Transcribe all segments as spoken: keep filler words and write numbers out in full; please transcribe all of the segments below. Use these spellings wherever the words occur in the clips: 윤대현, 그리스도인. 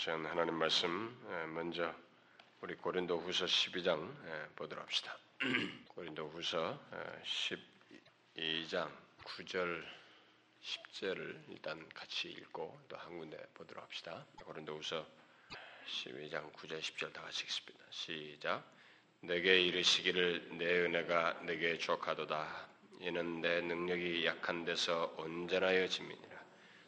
시간 하나님 말씀 먼저 우리 고린도후서 십이 장 보도록 합시다. 고린도후서 십이 장 구 절 십 절을 일단 같이 읽고 또 한 군데 보도록 합시다. 고린도후서 십이 장 구 절 십 절 다 같이 읽습니다. 시작. 내게 이르시기를 내 은혜가 내게 족하도다. 이는 내 능력이 약한 데서 온전하여 짐이니라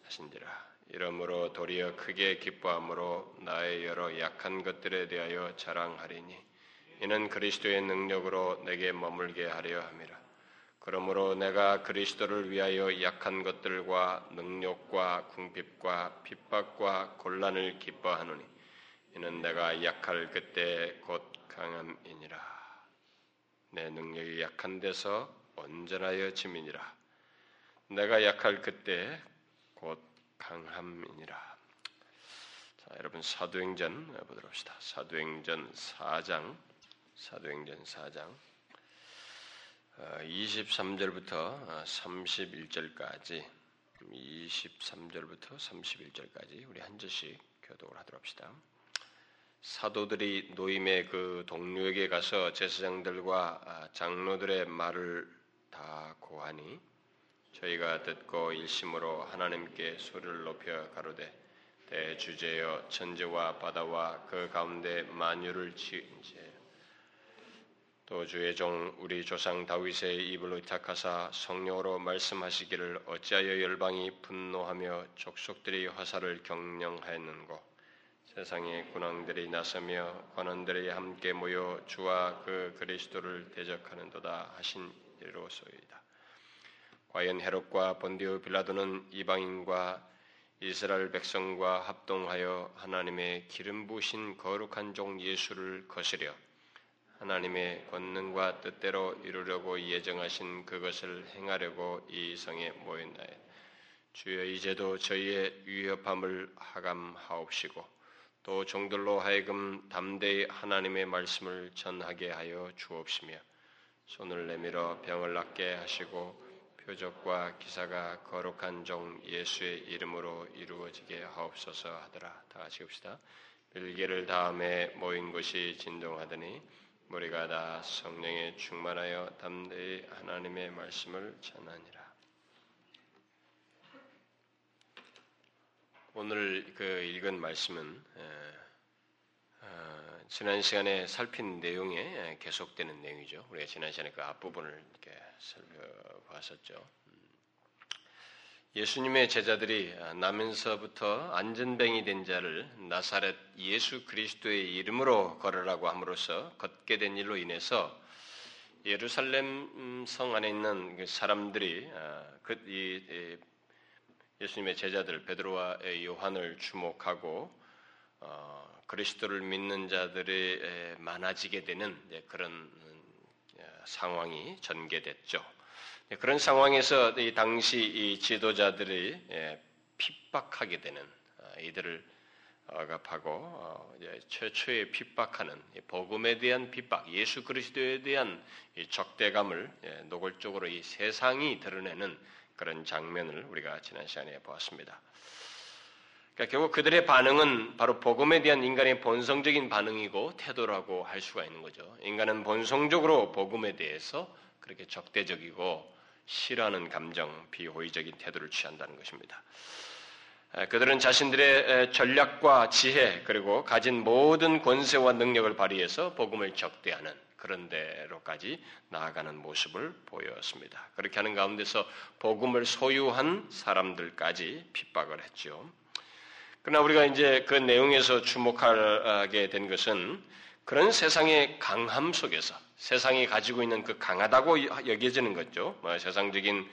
하신지라. 이러므로 도리어 크게 기뻐함으로 나의 여러 약한 것들에 대하여 자랑하리니 이는 그리스도의 능력으로 내게 머물게 하려 함이라. 그러므로 내가 그리스도를 위하여 약한 것들과 능력과 궁핍과 핍박과 곤란을 기뻐하노니 이는 내가 약할 그때 곧 강함이니라. 내 능력이 약한 데서 온전하여 짐이니라. 내가 약할 그때 곧 강함이니라. 자, 여러분 사도행전 보도록 합시다. 사도행전 사 장, 사도행전 사 장 이십삼 절부터 삼십일 절까지, 이십삼 절부터 삼십일 절까지 우리 한 절씩 교독을 하도록 합시다. 사도들이 노임의 그 동료에게 가서 제사장들과 장로들의 말을 다 고하니 저희가 듣고 일심으로 하나님께 소리를 높여 가로되 대주제여 천지와 바다와 그 가운데 만유를 지은지에 또 주의 종 우리 조상 다윗의 입을 의탁하사 성령으로 말씀하시기를 어찌하여 열방이 분노하며 족속들이 화살을 경영하였는고 세상의 군왕들이 나서며 관원들이 함께 모여 주와 그 그리스도를 대적하는도다 하신 이로소이다. 과연 헤롯과 본디오 빌라도는 이방인과 이스라엘 백성과 합동하여 하나님의 기름 부으신 거룩한 종 예수를 거스려 하나님의 권능과 뜻대로 이루려고 예정하신 그것을 행하려고 이 성에 모였나이다. 주여 이제도 저희의 위협함을 하감하옵시고 또 종들로 하여금 담대히 하나님의 말씀을 전하게 하여 주옵시며 손을 내밀어 병을 낫게 하시고 표적과 기사가 거룩한 종 예수의 이름으로 이루어지게 하옵소서 하더라. 다 같이 봅시다. 일개를 다음에 모인 것이 진동하더니 무리가 다 성령에 충만하여 담대히 하나님의 말씀을 전하니라. 오늘 그 읽은 말씀은 지난 시간에 살핀 내용에 계속되는 내용이죠. 우리가 지난 시간에 그 앞부분을 이렇게 살펴봤었죠. 예수님의 제자들이 나면서부터 안전뱅이 된 자를 나사렛 예수 그리스도의 이름으로 걸으라고 함으로써 걷게 된 일로 인해서 예루살렘 성 안에 있는 사람들이 그 예수님의 제자들 베드로와 요한을 주목하고 그리스도를 믿는 자들이 많아지게 되는 그런 상황이 전개됐죠. 그런 상황에서 이 당시 이 지도자들이 핍박하게 되는 이들을 억압하고 최초의 핍박하는 복음에 대한 핍박, 예수 그리스도에 대한 이 적대감을 노골적으로 이 세상이 드러내는 그런 장면을 우리가 지난 시간에 보았습니다. 그러니까 결국 그들의 반응은 바로 복음에 대한 인간의 본성적인 반응이고 태도라고 할 수가 있는 거죠. 인간은 본성적으로 복음에 대해서 그렇게 적대적이고 싫어하는 감정, 비호의적인 태도를 취한다는 것입니다. 그들은 자신들의 전략과 지혜 그리고 가진 모든 권세와 능력을 발휘해서 복음을 적대하는 그런 데로까지 나아가는 모습을 보였습니다. 그렇게 하는 가운데서 복음을 소유한 사람들까지 핍박을 했죠. 그러나 우리가 이제 그 내용에서 주목하게 된 것은 그런 세상의 강함 속에서 세상이 가지고 있는 그 강하다고 여겨지는 거죠. 세상적인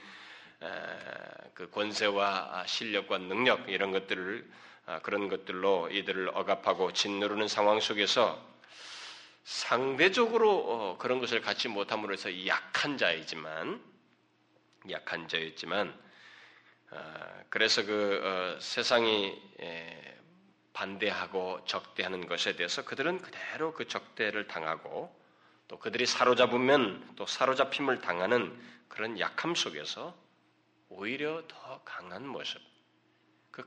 그 권세와 실력과 능력 이런 것들을 그런 것들로 이들을 억압하고 짓누르는 상황 속에서 상대적으로 그런 것을 갖지 못함으로 해서 약한 자이지만 약한 자였지만 그래서 그 세상이 반대하고 적대하는 것에 대해서 그들은 그대로 그 적대를 당하고 또 그들이 사로잡으면 또 사로잡힘을 당하는 그런 약함 속에서 오히려 더 강한 모습, 그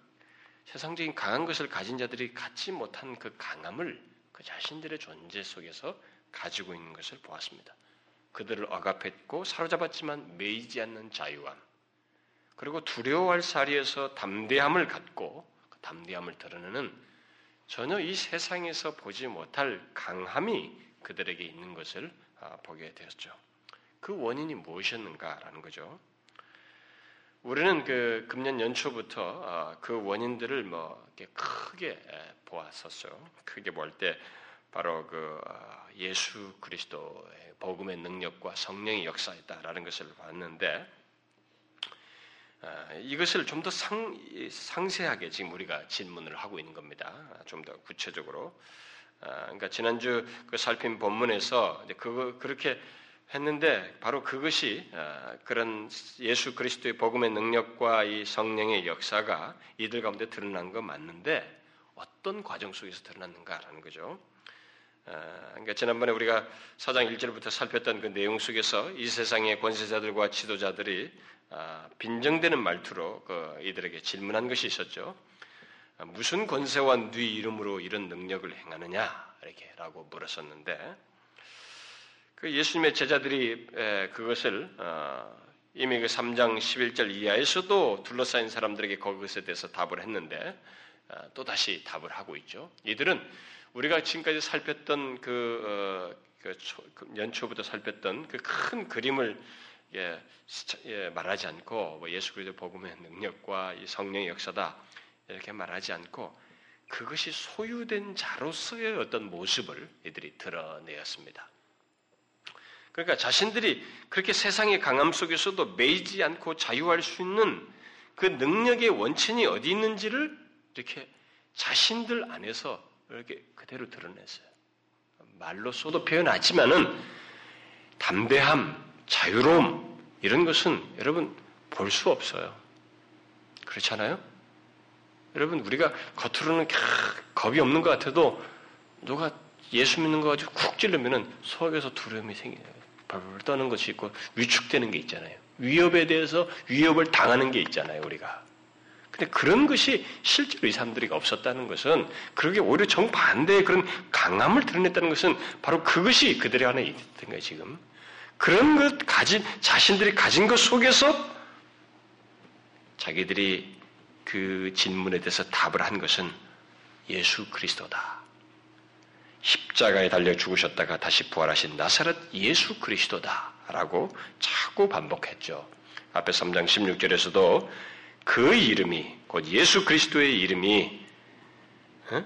세상적인 강한 것을 가진 자들이 갖지 못한 그 강함을 그 자신들의 존재 속에서 가지고 있는 것을 보았습니다. 그들을 억압했고 사로잡았지만 매이지 않는 자유함, 그리고 두려워할 사리에서 담대함을 갖고 그 담대함을 드러내는 전혀 이 세상에서 보지 못할 강함이 그들에게 있는 것을 보게 되었죠. 그 원인이 무엇이었는가라는 거죠. 우리는 그 금년 연초부터 그 원인들을 뭐 이렇게 크게 보았었어요. 크게 볼 때 바로 그 예수 그리스도의 복음의 능력과 성령의 역사였다라는 것을 봤는데, 이것을 좀 더 상세하게 지금 우리가 질문을 하고 있는 겁니다. 좀 더 구체적으로. 그러니까 지난주 그 살핀 본문에서 그 그렇게 했는데 바로 그것이 그런 예수 그리스도의 복음의 능력과 이 성령의 역사가 이들 가운데 드러난 거 맞는데 어떤 과정 속에서 드러났는가라는 거죠. 그러니까 지난번에 우리가 사 장 일 절부터 살폈던 그 내용 속에서 이 세상의 권세자들과 지도자들이 빈정대는 말투로 그 이들에게 질문한 것이 있었죠. 무슨 권세와 네 이름으로 이런 능력을 행하느냐 이렇게라고 물었었는데, 예수님의 제자들이 그것을 이미 그 삼 장 십일 절 이하에서도 둘러싸인 사람들에게 그것에 대해서 답을 했는데 또다시 답을 하고 있죠. 이들은 우리가 지금까지 살폈던 그 연초부터 살폈던 그 큰 그림을 말하지 않고 예수 그리스도 복음의 능력과 성령의 역사다 이렇게 말하지 않고 그것이 소유된 자로서의 어떤 모습을 이들이 드러내었습니다. 그러니까 자신들이 그렇게 세상의 강함 속에서도 매이지 않고 자유할 수 있는 그 능력의 원천이 어디 있는지를 이렇게 자신들 안에서 이렇게 그대로 드러냈어요. 말로서도 표현하지만은 담대함, 자유로움 이런 것은 여러분 볼 수 없어요. 그렇잖아요? 여러분 우리가 겉으로는 겁이 없는 것 같아도 누가 예수 믿는 거 가지고 쿡 찔르면은 속에서 두려움이 생겨요. 벌벌 떠는 것이 있고 위축되는 게 있잖아요. 위협에 대해서 위협을 당하는 게 있잖아요, 우리가. 근데 그런 것이 실제로 이 사람들이 없었다는 것은, 그러게 오히려 정반대의 그런 강함을 드러냈다는 것은 바로 그것이 그들의 안에 있던 거예요, 지금. 그런 것 가진, 자신들이 가진 것 속에서 자기들이 그 질문에 대해서 답을 한 것은 예수 그리스도다. 십자가에 달려 죽으셨다가 다시 부활하신 나사렛 예수 그리스도다라고 자꾸 반복했죠. 앞에 삼 장 십육 절에서도 그 이름이 곧 예수 그리스도의 이름이 어?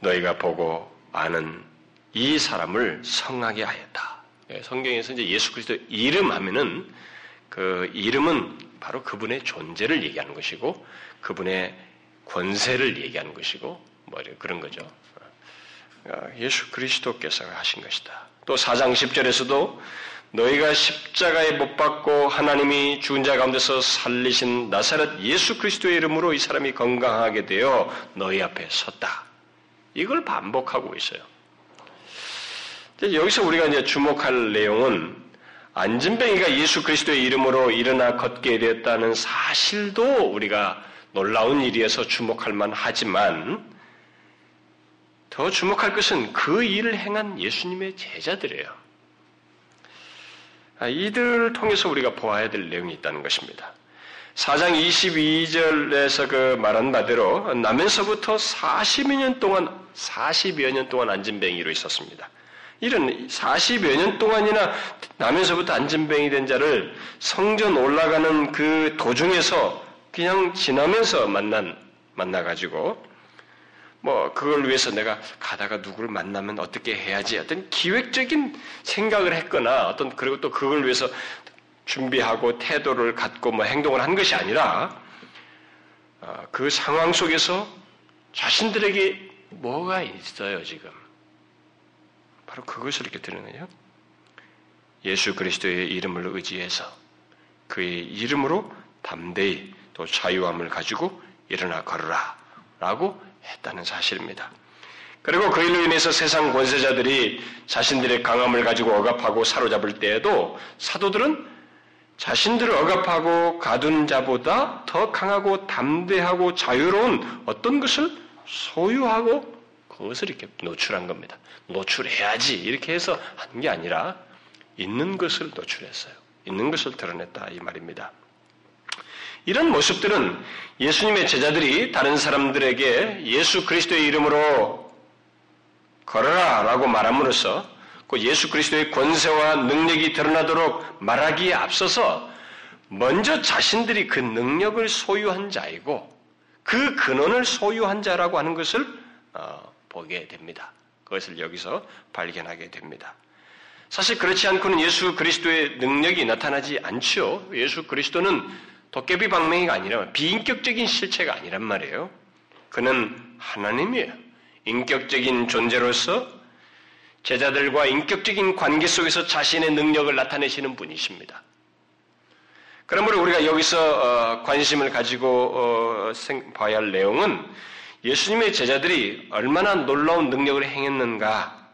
너희가 보고 아는 이 사람을 성하게 하였다. 성경에서 이제 예수 그리스도의 이름 하면은 그 이름은 바로 그분의 존재를 얘기하는 것이고 그분의 권세를 얘기하는 것이고 뭐 그런 거죠. 예수 그리스도께서 하신 것이다. 또 사 장 십 절에서도 너희가 십자가에 못 박고 하나님이 죽은 자 가운데서 살리신 나사렛 예수 그리스도의 이름으로 이 사람이 건강하게 되어 너희 앞에 섰다. 이걸 반복하고 있어요. 여기서 우리가 이제 주목할 내용은 안진뱅이가 예수 그리스도의 이름으로 일어나 걷게 되었다는 사실도 우리가 놀라운 일이어서 주목할 만하지만 더 주목할 것은 그 일을 행한 예수님의 제자들이에요. 이들을 통해서 우리가 보아야 될 내용이 있다는 것입니다. 사 장 이십이 절에서 그 말한 바대로 나면서부터 사십여 년 동안 사십여 년 동안 안진뱅이로 있었습니다. 이런 사십여 년 동안이나 나면서부터 안진뱅이 된 자를 성전 올라가는 그 도중에서 그냥 지나면서 만난 만나가지고 뭐 그걸 위해서 내가 가다가 누구를 만나면 어떻게 해야지 어떤 기획적인 생각을 했거나 어떤 그리고 또 그걸 위해서 준비하고 태도를 갖고 뭐 행동을 한 것이 아니라 그 상황 속에서 자신들에게 뭐가 있어요 지금 바로 그것을 이렇게 드러내요. 예수 그리스도의 이름을 의지해서 그의 이름으로 담대히 또 자유함을 가지고 일어나 걸으라 라고 했다는 사실입니다. 그리고 그 일로 인해서 세상 권세자들이 자신들의 강함을 가지고 억압하고 사로잡을 때에도 사도들은 자신들을 억압하고 가둔 자보다 더 강하고 담대하고 자유로운 어떤 것을 소유하고 그것을 이렇게 노출한 겁니다. 노출해야지 이렇게 해서 한 게 아니라 있는 것을 노출했어요. 있는 것을 드러냈다 이 말입니다. 이런 모습들은 예수님의 제자들이 다른 사람들에게 예수 그리스도의 이름으로 걸어라 라고 말함으로써 곧 예수 그리스도의 권세와 능력이 드러나도록 말하기에 앞서서 먼저 자신들이 그 능력을 소유한 자이고 그 근원을 소유한 자라고 하는 것을 어, 보게 됩니다. 그것을 여기서 발견하게 됩니다. 사실 그렇지 않고는 예수 그리스도의 능력이 나타나지 않죠. 예수 그리스도는 도깨비 방맹이가 아니라 비인격적인 실체가 아니란 말이에요. 그는 하나님이에요. 인격적인 존재로서 제자들과 인격적인 관계 속에서 자신의 능력을 나타내시는 분이십니다. 그러므로 우리가 여기서 관심을 가지고 봐야 할 내용은 예수님의 제자들이 얼마나 놀라운 능력을 행했는가,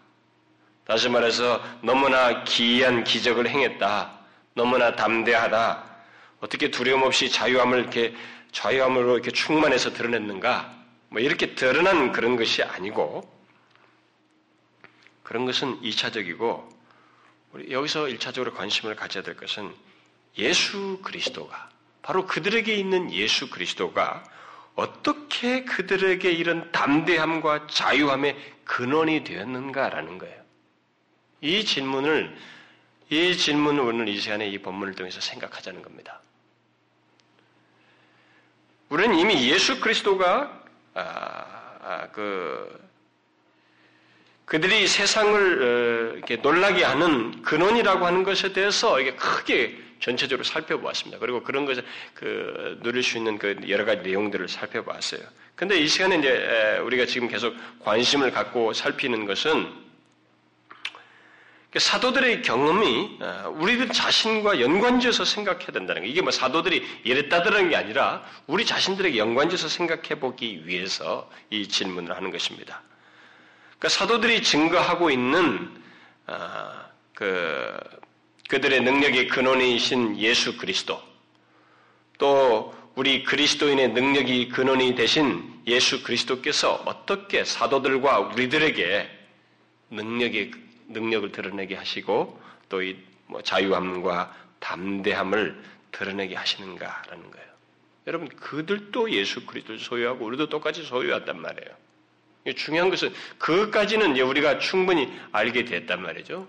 다시 말해서 너무나 기이한 기적을 행했다, 너무나 담대하다, 어떻게 두려움 없이 자유함을 이렇게 자유함으로 이렇게 충만해서 드러냈는가, 뭐 이렇게 드러난 그런 것이 아니고, 그런 것은 이 차적이고, 우리 여기서 일 차적으로 관심을 가져야 될 것은 예수 그리스도가, 바로 그들에게 있는 예수 그리스도가 어떻게 그들에게 이런 담대함과 자유함의 근원이 되었는가라는 거예요. 이 질문을, 이 질문을 오늘 이 시간에 이 본문을 통해서 생각하자는 겁니다. 우리는 이미 예수 그리스도가 아, 아, 그, 그들이 세상을 어, 이렇게 놀라게 하는 근원이라고 하는 것에 대해서 이게 크게 전체적으로 살펴보았습니다. 그리고 그런 것을 그, 누릴 수 있는 그 여러 가지 내용들을 살펴봤어요. 근데 이 시간에 이제 우리가 지금 계속 관심을 갖고 살피는 것은 사도들의 경험이 우리들 자신과 연관지어서 생각해야 된다는 거예요. 이게 뭐 사도들이 이랬다더라는 게 아니라 우리 자신들에게 연관지어서 생각해보기 위해서 이 질문을 하는 것입니다. 그러니까 사도들이 증거하고 있는 어, 그, 그들의 능력의 근원이신 예수 그리스도, 또 우리 그리스도인의 능력이 근원이 되신 예수 그리스도께서 어떻게 사도들과 우리들에게 능력의 능력을 드러내게 하시고 또 이 뭐 자유함과 담대함을 드러내게 하시는가라는 거예요. 여러분, 그들도 예수 그리스도를 소유하고 우리도 똑같이 소유한단 말이에요. 중요한 것은 그것까지는 우리가 충분히 알게 됐단 말이죠.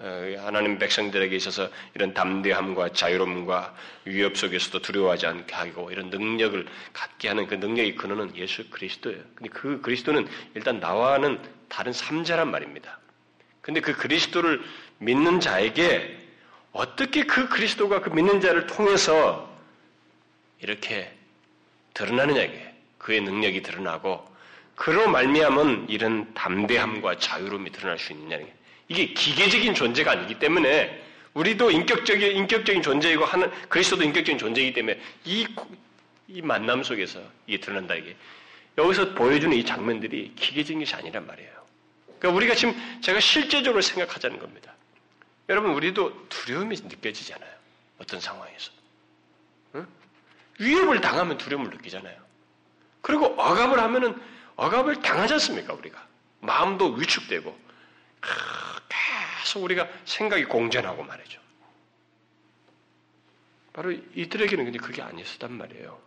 하나님 백성들에게 있어서 이런 담대함과 자유로움과 위협 속에서도 두려워하지 않게 하고 이런 능력을 갖게 하는 그 능력의 근원은 예수 그리스도예요. 근데 그 그리스도는 일단 나와는 다른 삼자란 말입니다. 근데 그 그리스도를 믿는 자에게 어떻게 그 그리스도가 그 믿는 자를 통해서 이렇게 드러나느냐, 이게 그의 능력이 드러나고 그로 말미암은 이런 담대함과 자유로움이 드러날 수 있느냐, 이게 이게 기계적인 존재가 아니기 때문에 우리도 인격적인 인격적인 존재이고 하는 그리스도도 인격적인 존재이기 때문에 이 이 만남 속에서 이게 드러난다, 이게 여기서 보여주는 이 장면들이 기계적인 것이 아니란 말이에요. 그러니까 우리가 지금 제가 실제적으로 생각하자는 겁니다. 여러분, 우리도 두려움이 느껴지잖아요. 어떤 상황에서. 응? 위협을 당하면 두려움을 느끼잖아요. 그리고 억압을 하면은 억압을 당하지 않습니까, 우리가? 마음도 위축되고 계속 우리가 생각이 공전하고 말이죠. 바로 이들에게는 근데 그게 아니었단 말이에요.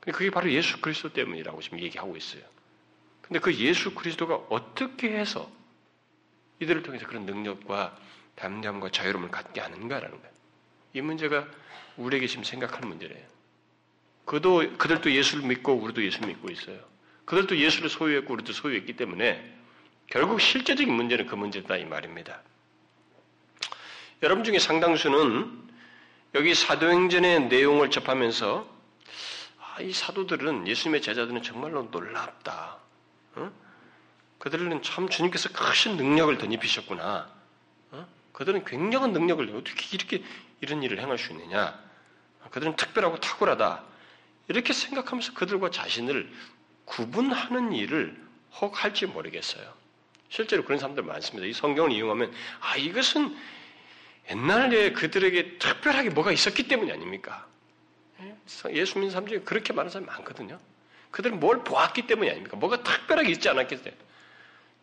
근데 그게 바로 예수 그리스도 때문이라고 지금 얘기하고 있어요. 근데 그 예수 그리스도가 어떻게 해서 이들을 통해서 그런 능력과 담대함과 자유로움을 갖게 하는가라는 거예요. 이 문제가 우리에게 지금 생각하는 문제래요. 그도, 그들도 예수를 믿고 우리도 예수를 믿고 있어요. 그들도 예수를 소유했고 우리도 소유했기 때문에 결국 실제적인 문제는 그 문제다 이 말입니다. 여러분 중에 상당수는 여기 사도행전의 내용을 접하면서 아, 이 사도들은, 예수님의 제자들은 정말로 놀랍다. 어? 그들은 참 주님께서 크신 능력을 덧입히셨구나. 어? 그들은 굉장한 능력을 어떻게 이렇게 이런 일을 행할 수 있느냐. 그들은 특별하고 탁월하다. 이렇게 생각하면서 그들과 자신을 구분하는 일을 혹 할지 모르겠어요. 실제로 그런 사람들 많습니다. 이 성경을 이용하면 아 이것은 옛날에 그들에게 특별하게 뭐가 있었기 때문이 아닙니까? 예수 믿는 사람 중에 그렇게 많은 사람이 많거든요. 그들은 뭘 보았기 때문이 아닙니까? 뭐가 특별하게 있지 않았기 때문에.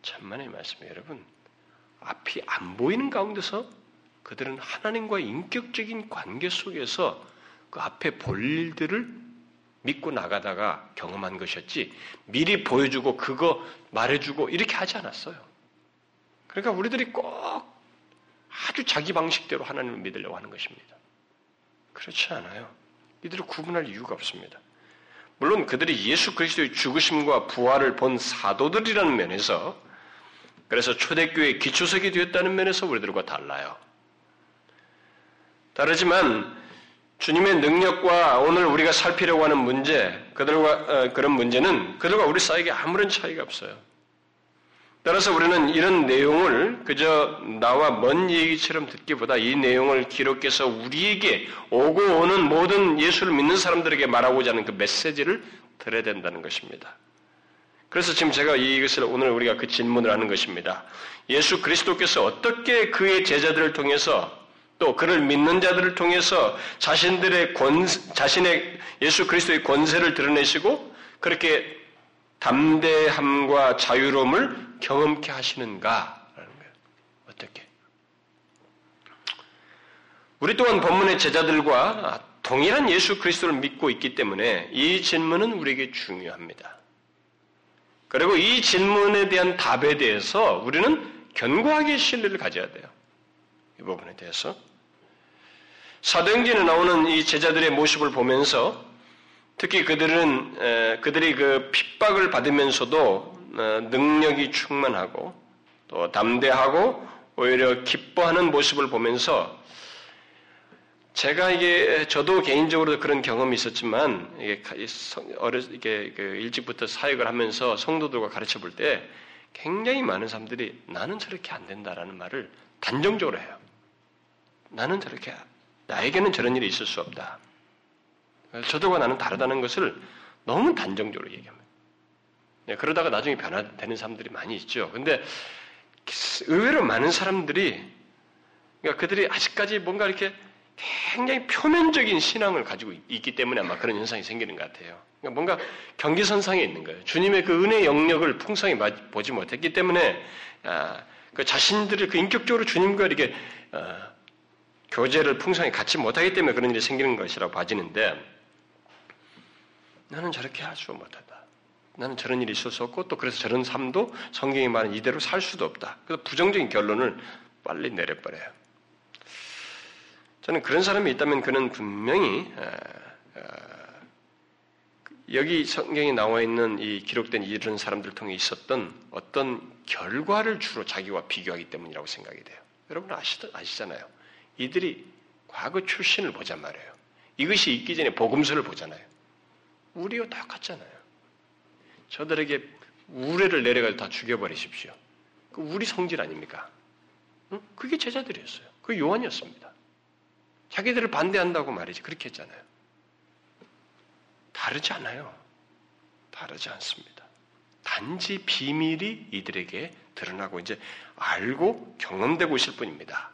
참만의 말씀이에요, 여러분. 앞이 안 보이는 가운데서 그들은 하나님과 인격적인 관계 속에서 그 앞에 볼 일들을 믿고 나가다가 경험한 것이었지, 미리 보여주고 그거 말해주고 이렇게 하지 않았어요. 그러니까 우리들이 꼭 아주 자기 방식대로 하나님을 믿으려고 하는 것입니다. 그렇지 않아요. 이들을 구분할 이유가 없습니다. 물론 그들이 예수 그리스도의 죽으심과 부활을 본 사도들이라는 면에서, 그래서 초대교회의 기초석이 되었다는 면에서 우리들과 달라요. 다르지만 주님의 능력과 오늘 우리가 살피려고 하는 문제, 그들과 어, 그런 문제는 그들과 우리 사이에 아무런 차이가 없어요. 따라서 우리는 이런 내용을 그저 나와 먼 얘기처럼 듣기보다 이 내용을 기록해서 우리에게 오고 오는 모든 예수를 믿는 사람들에게 말하고자 하는 그 메시지를 들어야 된다는 것입니다. 그래서 지금 제가 이것을 오늘 우리가 그 질문을 하는 것입니다. 예수 그리스도께서 어떻게 그의 제자들을 통해서 또 그를 믿는 자들을 통해서 자신들의 권, 자신의 예수 그리스도의 권세를 드러내시고 그렇게 담대함과 자유로움을 경험케 하시는가라는 거예요. 어떻게? 우리 또한 본문의 제자들과 동일한 예수 그리스도를 믿고 있기 때문에 이 질문은 우리에게 중요합니다. 그리고 이 질문에 대한 답에 대해서 우리는 견고하게 신뢰를 가져야 돼요. 이 부분에 대해서. 사도행전에 나오는 이 제자들의 모습을 보면서 특히 그들은 에, 그들이 그 핍박을 받으면서도 어, 능력이 충만하고 또 담대하고 오히려 기뻐하는 모습을 보면서 제가 이게 저도 개인적으로 그런 경험이 있었지만 이게 어려 이게 그 일찍부터 사역을 하면서 성도들과 가르쳐 볼 때 굉장히 많은 사람들이 나는 저렇게 안 된다라는 말을 단정적으로 해요. 나는 저렇게 나에게는 저런 일이 있을 수 없다. 저들과 나는 다르다는 것을 너무 단정적으로 얘기합니다. 네, 그러다가 나중에 변화되는 사람들이 많이 있죠. 근데 의외로 많은 사람들이, 그러니까 그들이 아직까지 뭔가 이렇게 굉장히 표면적인 신앙을 가지고 있기 때문에 아마 그런 현상이 생기는 것 같아요. 그러니까 뭔가 경계선상에 있는 거예요. 주님의 그 은혜의 영역을 풍성히 보지 못했기 때문에 아, 그 자신들을 그 인격적으로 주님과 이렇게 어, 교제를 풍성히 갖지 못하기 때문에 그런 일이 생기는 것이라고 봐지는데, 나는 저렇게 할 수 못하다. 나는 저런 일이 있을 수 없고 또 그래서 저런 삶도 성경이 말하는 이대로 살 수도 없다. 그래서 부정적인 결론을 빨리 내려버려요. 저는 그런 사람이 있다면 그는 분명히 에, 에, 여기 성경에 나와 있는 이 기록된 이런 사람들 통해 있었던 어떤 결과를 주로 자기와 비교하기 때문이라고 생각이 돼요. 여러분 아시, 아시잖아요. 이들이 과거 출신을 보자 말이에요. 이것이 있기 전에 복음서를 보잖아요. 우리와 똑같잖아요. 저들에게 우레를 내려가서 다 죽여버리십시오. 그 우리 성질 아닙니까? 응? 그게 제자들이었어요. 그게 요한이었습니다. 자기들을 반대한다고 말이지 그렇게 했잖아요. 다르지 않아요. 다르지 않습니다. 단지 비밀이 이들에게 드러나고 이제 알고 경험되고 있을 뿐입니다.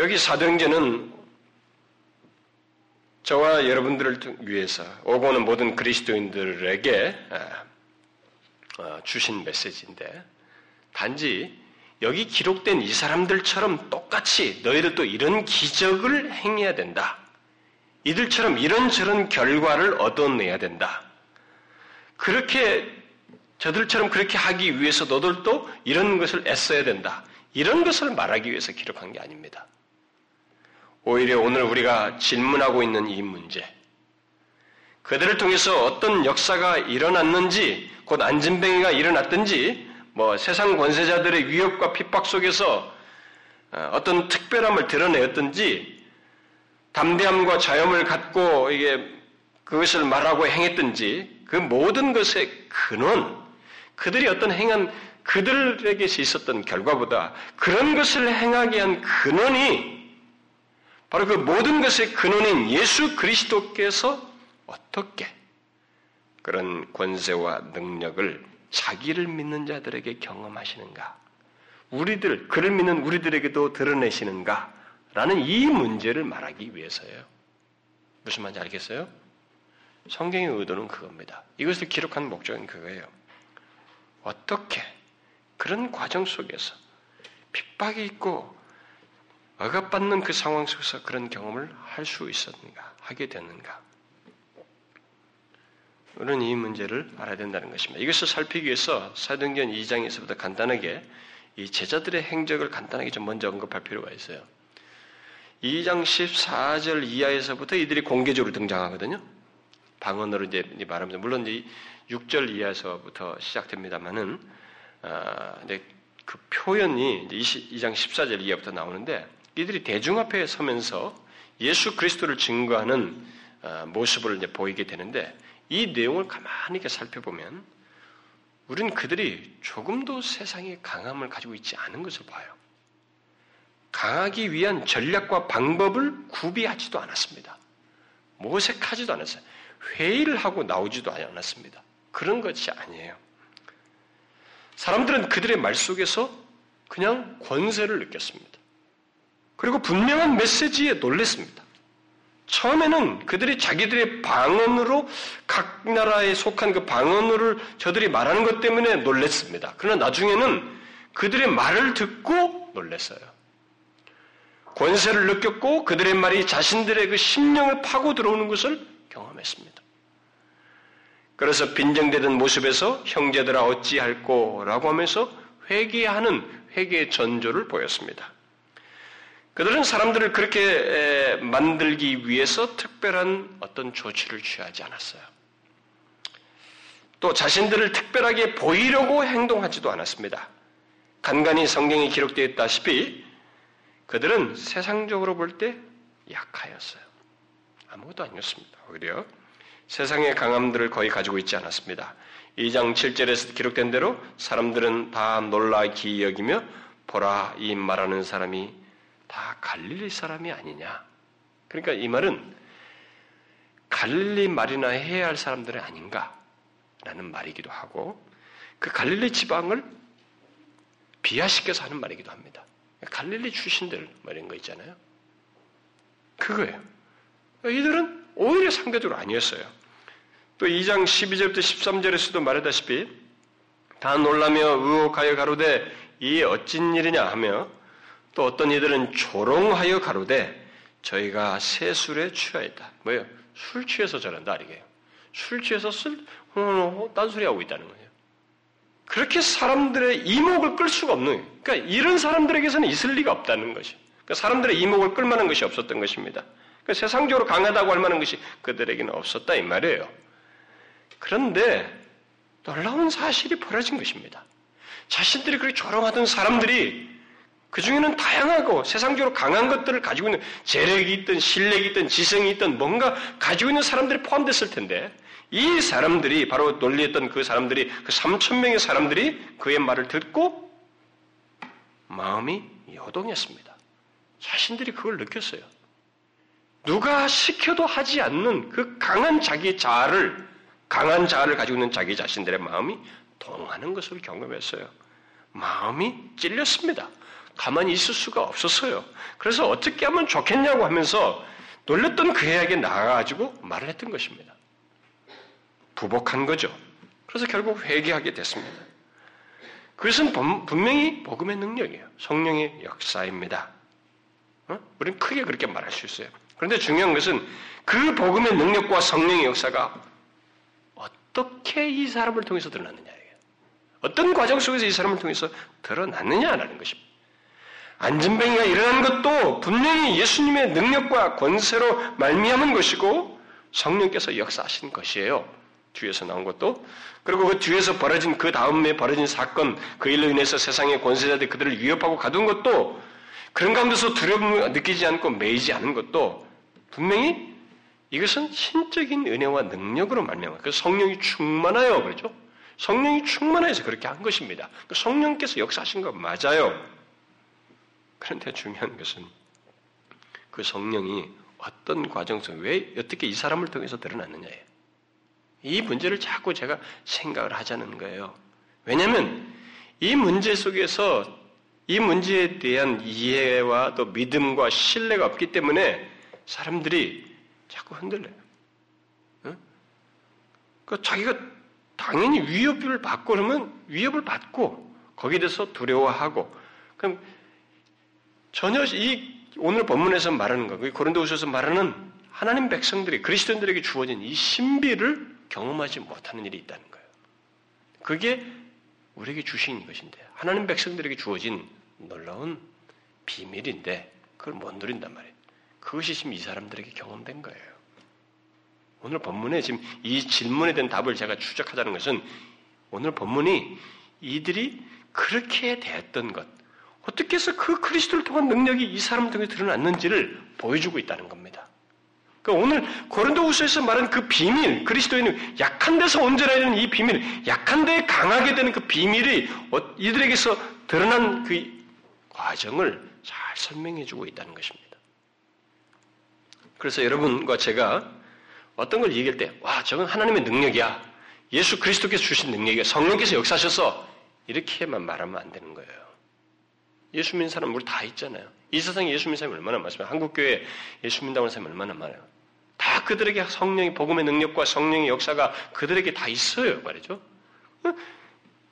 여기 사도행전은 저와 여러분들을 위해서 오고 오는 모든 그리스도인들에게 주신 메시지인데, 단지 여기 기록된 이 사람들처럼 똑같이 너희들도 이런 기적을 행해야 된다. 이들처럼 이런저런 결과를 얻어내야 된다. 그렇게 저들처럼 그렇게 하기 위해서 너들도 이런 것을 애써야 된다. 이런 것을 말하기 위해서 기록한 게 아닙니다. 오히려 오늘 우리가 질문하고 있는 이 문제, 그들을 통해서 어떤 역사가 일어났는지, 곧 안진뱅이가 일어났든지, 뭐 세상 권세자들의 위협과 핍박 속에서 어떤 특별함을 드러내었든지, 담대함과 자유함을 갖고 이게 그것을 말하고 행했든지, 그 모든 것의 근원, 그들이 어떤 행한 그들에게 있었던 결과보다 그런 것을 행하게 한 근원이 바로 그 모든 것의 근원인 예수 그리스도께서 어떻게 그런 권세와 능력을 자기를 믿는 자들에게 경험하시는가? 우리들, 그를 믿는 우리들에게도 드러내시는가라는 이 문제를 말하기 위해서예요. 무슨 말인지 알겠어요? 성경의 의도는 그겁니다. 이것을 기록한 목적은 그거예요. 어떻게 그런 과정 속에서 핍박이 있고 억압받는 그 상황 속에서 그런 경험을 할 수 있었는가, 하게 됐는가. 우리는 이 문제를 알아야 된다는 것입니다. 이것을 살피기 위해서 사도행전 이 장에서부터 간단하게 이 제자들의 행적을 간단하게 좀 먼저 언급할 필요가 있어요. 이 장 십사 절 이하에서부터 이들이 공개적으로 등장하거든요. 방언으로 이제 말하면서, 물론 이제 육 절 이하에서부터 시작됩니다만은, 아, 이제 그 표현이 이제 이 장 십사 절 이하부터 나오는데, 이들이 대중 앞에 서면서 예수 그리스도를 증거하는 아, 모습을 이제 보이게 되는데, 이 내용을 가만히 이렇게 살펴보면, 우린 그들이 조금도 세상의 강함을 가지고 있지 않은 것을 봐요. 강하기 위한 전략과 방법을 구비하지도 않았습니다. 모색하지도 않았어요. 회의를 하고 나오지도 않았습니다. 그런 것이 아니에요. 사람들은 그들의 말 속에서 그냥 권세를 느꼈습니다. 그리고 분명한 메시지에 놀랐습니다. 처음에는 그들이 자기들의 방언으로 각 나라에 속한 그 방언으로 저들이 말하는 것 때문에 놀랐습니다. 그러나 나중에는 그들의 말을 듣고 놀랐어요. 권세를 느꼈고 그들의 말이 자신들의 그 심령을 파고 들어오는 것을 경험했습니다. 그래서 빈정되던 모습에서 형제들아 어찌할꼬라고 하면서 회개하는 회개의 전조를 보였습니다. 그들은 사람들을 그렇게 만들기 위해서 특별한 어떤 조치를 취하지 않았어요. 또 자신들을 특별하게 보이려고 행동하지도 않았습니다. 간간히 성경에 기록되어 있다시피 그들은 세상적으로 볼 때 약하였어요. 아무것도 아니었습니다. 오히려 세상의 강함들을 거의 가지고 있지 않았습니다. 이 장 칠 절에서 기록된 대로 사람들은 다 놀라 기여기며 보라 이 말하는 사람이 다 갈릴리 사람이 아니냐. 그러니까 이 말은 갈릴리 말이나 해야 할 사람들은 아닌가라는 말이기도 하고 그 갈릴리 지방을 비하시켜서 하는 말이기도 합니다. 갈릴리 출신들 이런 거 있잖아요. 그거예요. 이들은 오히려 상대적으로 아니었어요. 또 이 장 십이 절부터 십삼 절에서도 말하다시피 다 놀라며 의혹하여 가로되 이 어찌된 일이냐 하며 또 어떤 이들은 조롱하여 가로되 저희가 새 술에 취하였다. 뭐예요? 술 취해서 저런다 아니게요. 술 취해서 술 호호호 딴소리하고 있다는 거예요. 그렇게 사람들의 이목을 끌 수가 없는 거예요. 그러니까 이런 사람들에게서는 있을 리가 없다는 것이. 그러니까 사람들의 이목을 끌 만한 것이 없었던 것입니다. 그러니까 세상적으로 강하다고 할 만한 것이 그들에게는 없었다 이 말이에요. 그런데 놀라운 사실이 벌어진 것입니다. 자신들이 그렇게 조롱하던 사람들이 그 중에는 다양하고 세상적으로 강한 것들을 가지고 있는 재력이 있든 실력이 있든 지성이 있든 뭔가 가지고 있는 사람들이 포함됐을 텐데 이 사람들이 바로 논리했던 그 사람들이 그 삼천 명의 사람들이 그의 말을 듣고 마음이 요동했습니다. 자신들이 그걸 느꼈어요. 누가 시켜도 하지 않는 그 강한 자기의 자아를 강한 자아를 가지고 있는 자기 자신들의 마음이 동하는 것을 경험했어요. 마음이 찔렸습니다. 가만히 있을 수가 없었어요. 그래서 어떻게 하면 좋겠냐고 하면서 놀랬던 그에게 나아가지고 말을 했던 것입니다. 부복한 거죠. 그래서 결국 회개하게 됐습니다. 그것은 분명히 복음의 능력이에요. 성령의 역사입니다. 어? 우리는 크게 그렇게 말할 수 있어요. 그런데 중요한 것은 그 복음의 능력과 성령의 역사가 어떻게 이 사람을 통해서 드러났느냐. 어떤 과정 속에서 이 사람을 통해서 드러났느냐라는 것입니다. 안진뱅이가 일어난 것도 분명히 예수님의 능력과 권세로 말미암은 것이고 성령께서 역사하신 것이에요. 뒤에서 나온 것도. 그리고 그 뒤에서 벌어진 그 다음에 벌어진 사건 그 일로 인해서 세상의 권세자들이 그들을 위협하고 가둔 것도 그런 가운데서 두려움을 느끼지 않고 매이지 않은 것도 분명히 이것은 신적인 은혜와 능력으로 말미암아 그 성령이 충만하여 그렇죠? 성령이 충만해서 그렇게 한 것입니다. 성령께서 역사하신 거 맞아요. 그런데 중요한 것은 그 성령이 어떤 과정 속에 왜 어떻게 이 사람을 통해서 드러났느냐예요. 이 문제를 자꾸 제가 생각을 하자는 거예요. 왜냐하면 이 문제 속에서 이 문제에 대한 이해와 또 믿음과 신뢰가 없기 때문에 사람들이 자꾸 흔들려요. 응? 그러니까 자기가 당연히 위협을 받고 그러면 위협을 받고 거기에 대해서 두려워하고 그럼 전혀 이 오늘 본문에서 말하는 거, 고린도후서에서 말하는 하나님 백성들이 그리스도인들에게 주어진 이 신비를 경험하지 못하는 일이 있다는 거예요. 그게 우리에게 주신 것인데 하나님 백성들에게 주어진 놀라운 비밀인데 그걸 못 누린단 말이에요. 그것이 지금 이 사람들에게 경험된 거예요. 오늘 본문에 지금 이 질문에 대한 답을 제가 추적하자는 것은 오늘 본문이 이들이 그렇게 됐던 것, 어떻게 해서 그 그리스도를 통한 능력이 이 사람들에게 드러났는지를 보여주고 있다는 겁니다. 그러니까 오늘 고린도후서에서 말한 그 비밀, 그리스도인은 약한 데서 온전히 되는 이 비밀, 약한 데에 강하게 되는 그 비밀이 이들에게서 드러난 그 과정을 잘 설명해주고 있다는 것입니다. 그래서 여러분과 제가 어떤 걸 얘기할 때, 와, 저건 하나님의 능력이야. 예수 그리스도께서 주신 능력이야. 성령께서 역사하셔서 이렇게만 말하면 안 되는 거예요. 예수 믿는 사람 우리 다 있잖아요. 이 세상에 예수 믿는 사람이 얼마나 많습니까? 한국교회에 예수 믿는다고 하는 사람이 얼마나 많아요. 다 그들에게 성령의 복음의 능력과 성령의 역사가 그들에게 다 있어요. 말이죠.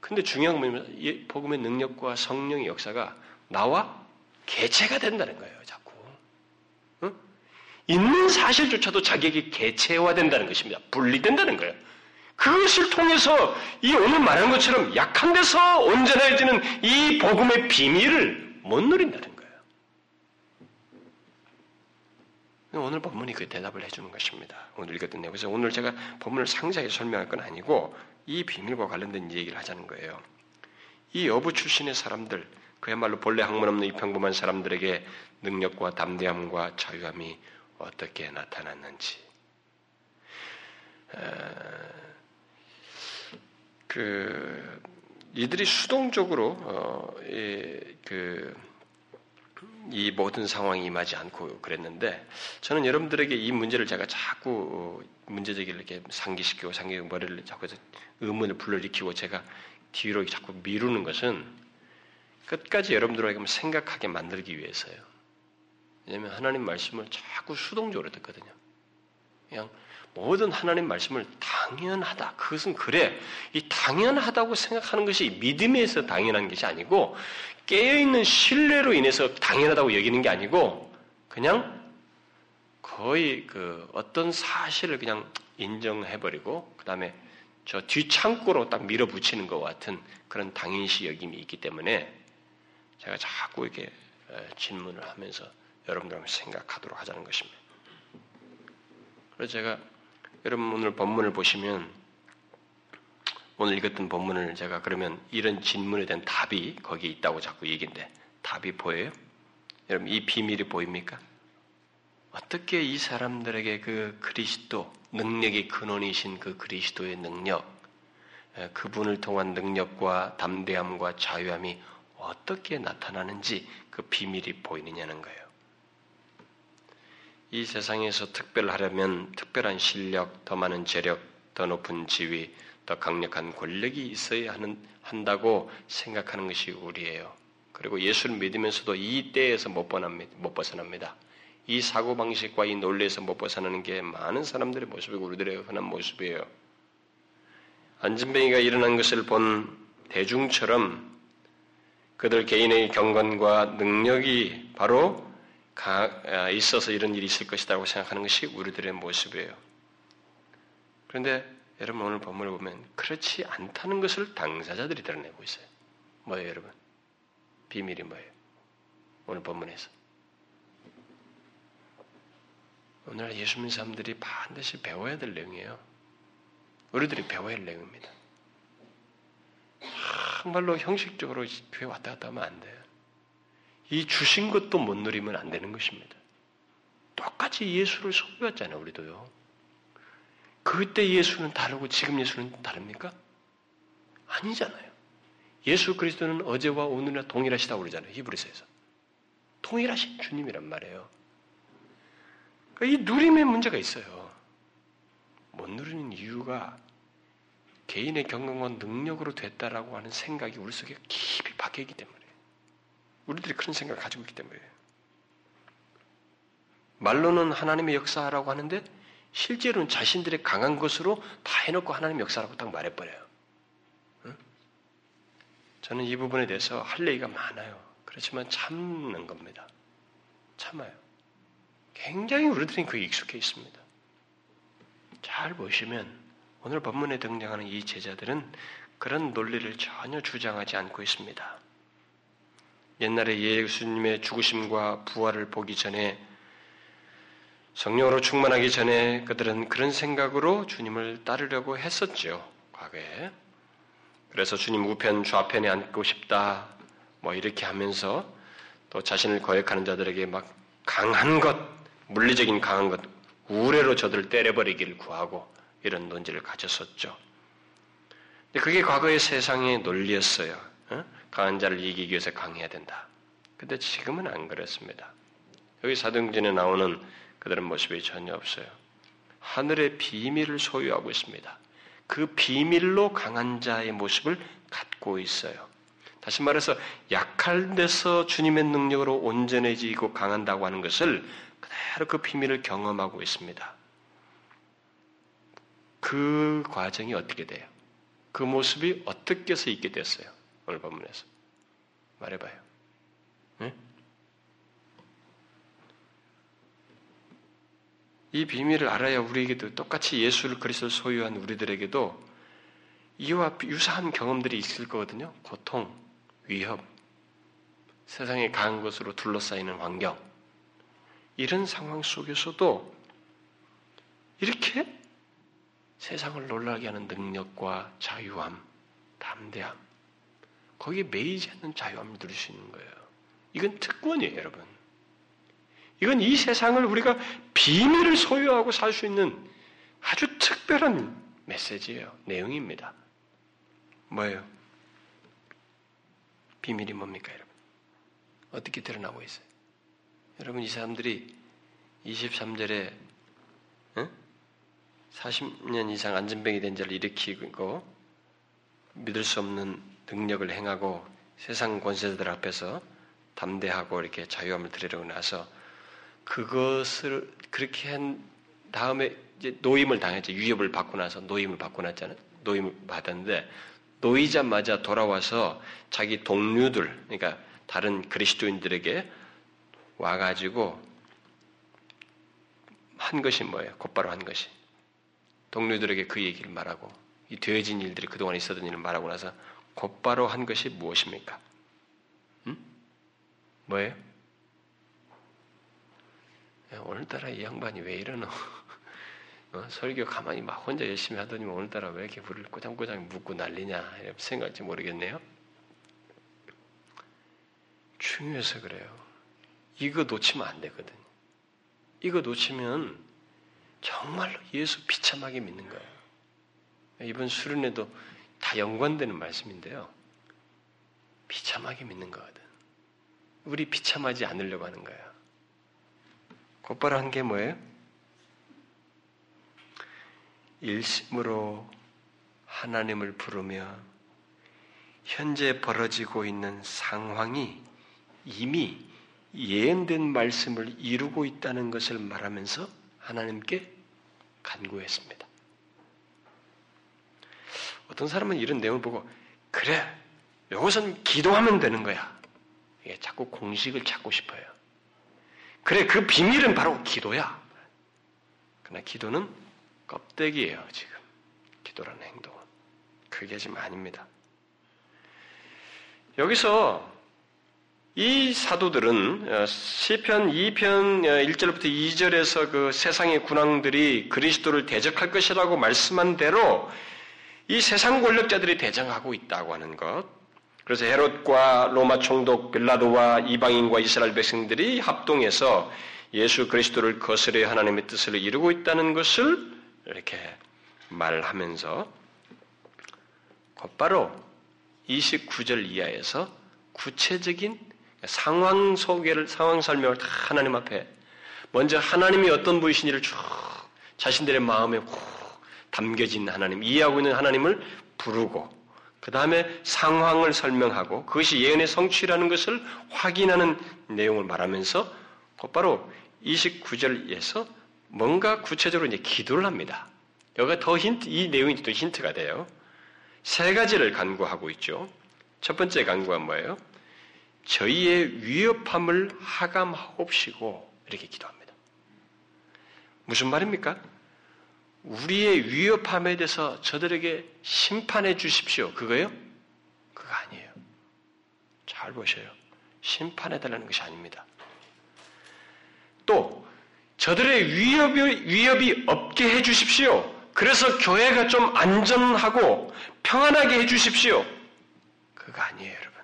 근데 중요한 건 뭐냐면 복음의 능력과 성령의 역사가 나와 개체가 된다는 거예요. 자꾸. 있는 사실조차도 자기에게 개체화된다는 것입니다. 분리된다는 거예요. 그것을 통해서 이 오늘 말한 것처럼 약한 데서 온전해지는 이 복음의 비밀을 못 누린다는 거예요. 오늘 본문이 그 대답을 해주는 것입니다. 오늘 읽었던 내용. 그래서 오늘 제가 본문을 상세하게 설명할 건 아니고 이 비밀과 관련된 얘기를 하자는 거예요. 이 여부 출신의 사람들, 그야말로 본래 학문 없는 이 평범한 사람들에게 능력과 담대함과 자유함이 어떻게 나타났는지. 그 이들이 수동적으로 어, 이, 그, 이 모든 상황이 임하지 않고 그랬는데 저는 여러분들에게 이 문제를 제가 자꾸 문제제기를 이렇게 상기시키고 상기시키고 머리를 자꾸 의문을 불러일으키고 제가 뒤로 자꾸 미루는 것은 끝까지 여러분들에게 생각하게 만들기 위해서예요. 왜냐하면 하나님 말씀을 자꾸 수동적으로 듣거든요. 그냥 모든 하나님 말씀을 당연하다. 그것은 그래. 이 당연하다고 생각하는 것이 믿음에서 당연한 것이 아니고 깨어있는 신뢰로 인해서 당연하다고 여기는 게 아니고 그냥 거의 그 어떤 사실을 그냥 인정해버리고 그 다음에 저 뒷창고로 딱 밀어붙이는 것 같은 그런 당연시 여김이 있기 때문에 제가 자꾸 이렇게 질문을 하면서 여러분들하고 생각하도록 하자는 것입니다. 그래서 제가 여러분 오늘 본문을 보시면 오늘 읽었던 본문을 제가 그러면 이런 질문에 대한 답이 거기에 있다고 자꾸 얘기인데 답이 보여요? 여러분 이 비밀이 보입니까? 어떻게 이 사람들에게 그 그리스도 능력의 근원이신 그 그리스도의 능력 그분을 통한 능력과 담대함과 자유함이 어떻게 나타나는지 그 비밀이 보이느냐는 거예요. 이 세상에서 특별하려면 특별한 실력, 더 많은 재력, 더 높은 지위, 더 강력한 권력이 있어야 하는, 한다고 생각하는 것이 우리예요. 그리고 예수를 믿으면서도 이 때에서 못 벗어납니다. 이 사고방식과 이 논리에서 못 벗어나는 게 많은 사람들의 모습이고 우리들의 흔한 모습이에요. 안진뱅이가 일어난 것을 본 대중처럼 그들 개인의 경건과 능력이 바로 가, 있어서 이런 일이 있을 것이라고 생각하는 것이 우리들의 모습이에요. 그런데 여러분 오늘 본문을 보면 그렇지 않다는 것을 당사자들이 드러내고 있어요. 뭐예요 여러분? 비밀이 뭐예요? 오늘 본문에서. 오늘 예수 믿는 사람들이 반드시 배워야 될 내용이에요. 우리들이 배워야 할 내용입니다. 정말로 형식적으로 교회 왔다 갔다 하면 안 돼요. 이 주신 것도 못 누리면 안 되는 것입니다. 똑같이 예수를 소유했잖아요. 우리도요. 그때 예수는 다르고 지금 예수는 다릅니까? 아니잖아요. 예수 그리스도는 어제와 오늘이나 동일하시다고 그러잖아요. 히브리서에서. 동일하신 주님이란 말이에요. 이 누림의 문제가 있어요. 못 누리는 이유가 개인의 경건과 능력으로 됐다라고 하는 생각이 우리 속에 깊이 박혀있기 때문에 우리들이 그런 생각을 가지고 있기 때문이에요. 말로는 하나님의 역사라고 하는데 실제로는 자신들의 강한 것으로 다 해놓고 하나님의 역사라고 딱 말해버려요. 응? 저는 이 부분에 대해서 할 얘기가 많아요. 그렇지만 참는 겁니다. 참아요. 굉장히 우리들은 그게 익숙해 있습니다. 잘 보시면 오늘 본문에 등장하는 이 제자들은 그런 논리를 전혀 주장하지 않고 있습니다. 옛날에 예수님의 죽으심과 부활을 보기 전에, 성령으로 충만하기 전에 그들은 그런 생각으로 주님을 따르려고 했었죠. 과거에. 그래서 주님 우편 좌편에 앉고 싶다 뭐 이렇게 하면서 또 자신을 거역하는 자들에게 막 강한 것, 물리적인 강한 것, 우레로 저들을 때려버리기를 구하고 이런 논지를 가졌었죠. 근데 그게 과거의 세상의 논리였어요. 어? 강한 자를 이기기 위해서 강해야 된다. 근데 지금은 안 그렇습니다. 여기 사도행전에 나오는 그들은 모습이 전혀 없어요. 하늘의 비밀을 소유하고 있습니다. 그 비밀로 강한 자의 모습을 갖고 있어요. 다시 말해서 약한 데서 주님의 능력으로 온전해지고 강한다고 하는 것을 그대로 그 비밀을 경험하고 있습니다. 그 과정이 어떻게 돼요? 그 모습이 어떻게 해서 있게 됐어요? 오늘 본문에서. 말해봐요. 네? 이 비밀을 알아야 우리에게도 똑같이 예수를 그리스도를 소유한 우리들에게도 이와 유사한 경험들이 있을 거거든요. 고통, 위협, 세상에 강한 것으로 둘러싸이는 환경, 이런 상황 속에서도 이렇게 세상을 놀라게 하는 능력과 자유함, 담대함, 거기에 매이지 않는 자유함을 누릴 수 있는 거예요. 이건 특권이에요, 여러분. 이건 이 세상을 우리가 비밀을 소유하고 살 수 있는 아주 특별한 메시지예요. 내용입니다. 뭐예요? 비밀이 뭡니까, 여러분? 어떻게 드러나고 있어요? 여러분, 이 사람들이 이십삼 절에 응? 사십 년 이상 안진병이 된 자를 일으키고 믿을 수 없는 능력을 행하고 세상 권세자들 앞에서 담대하고 이렇게 자유함을 드리려고 나서 그것을 그렇게 한 다음에 이제 노임을 당했죠. 위협을 받고 나서 노임을 받고 났잖아요. 노임을 받았는데 노이자마자 돌아와서 자기 동료들, 그러니까 다른 그리스도인들에게 와가지고 한 것이 뭐예요? 곧바로 한 것이. 동료들에게 그 얘기를 말하고 이 되어진 일들이 그동안 있었던 일을 말하고 나서 곧바로 한 것이 무엇입니까? 음? 뭐예요? 야, 오늘따라 이 양반이 왜 이러노? 어? 설교 가만히 막 혼자 열심히 하더니 오늘따라 왜 이렇게 물을 꼬장꼬장 묻고 난리냐 이런 생각할지 모르겠네요. 중요해서 그래요. 이거 놓치면 안 되거든요. 이거 놓치면 정말로 예수 비참하게 믿는 거예요. 이번 수련회도 다 연관되는 말씀인데요. 비참하게 믿는 거거든. 우리 비참하지 않으려고 하는 거야. 곧바로 한 게 뭐예요? 일심으로 하나님을 부르며 현재 벌어지고 있는 상황이 이미 예언된 말씀을 이루고 있다는 것을 말하면서 하나님께 간구했습니다. 어떤 사람은 이런 내용을 보고 그래, 이것은 기도하면 되는 거야. 예, 자꾸 공식을 찾고 싶어요. 그래, 그 비밀은 바로 기도야. 그러나 기도는 껍데기예요, 지금. 기도라는 행동은. 그게 지금 아닙니다. 여기서 이 사도들은 시편 이 편 일 절부터 이 절에서 그 세상의 군왕들이 그리스도를 대적할 것이라고 말씀한 대로 이 세상 권력자들이 대적하고 있다고 하는 것, 그래서 헤롯과 로마 총독 빌라도와 이방인과 이스라엘 백성들이 합동해서 예수 그리스도를 거스려 하나님의 뜻을 이루고 있다는 것을 이렇게 말하면서 곧바로 이십구 절 이하에서 구체적인 상황 소개를, 상황 설명을 다 하나님 앞에, 먼저 하나님이 어떤 분이신지를 쭉 자신들의 마음에 담겨진 하나님, 이해하고 있는 하나님을 부르고 그 다음에 상황을 설명하고 그것이 예언의 성취라는 것을 확인하는 내용을 말하면서 곧바로 이십구 절에서 뭔가 구체적으로 이제 기도를 합니다. 여기가 더 힌트, 이 내용이 또 힌트가 돼요. 세 가지를 간구하고 있죠. 첫 번째 간구가 뭐예요? 저희의 위협함을 하감하옵시고, 이렇게 기도합니다. 무슨 말입니까? 우리의 위협함에 대해서 저들에게 심판해 주십시오. 그거요? 그거 아니에요. 잘 보셔요. 심판해 달라는 것이 아닙니다. 또 저들의 위협이, 위협이 없게 해 주십시오. 그래서 교회가 좀 안전하고 평안하게 해 주십시오. 그거 아니에요, 여러분.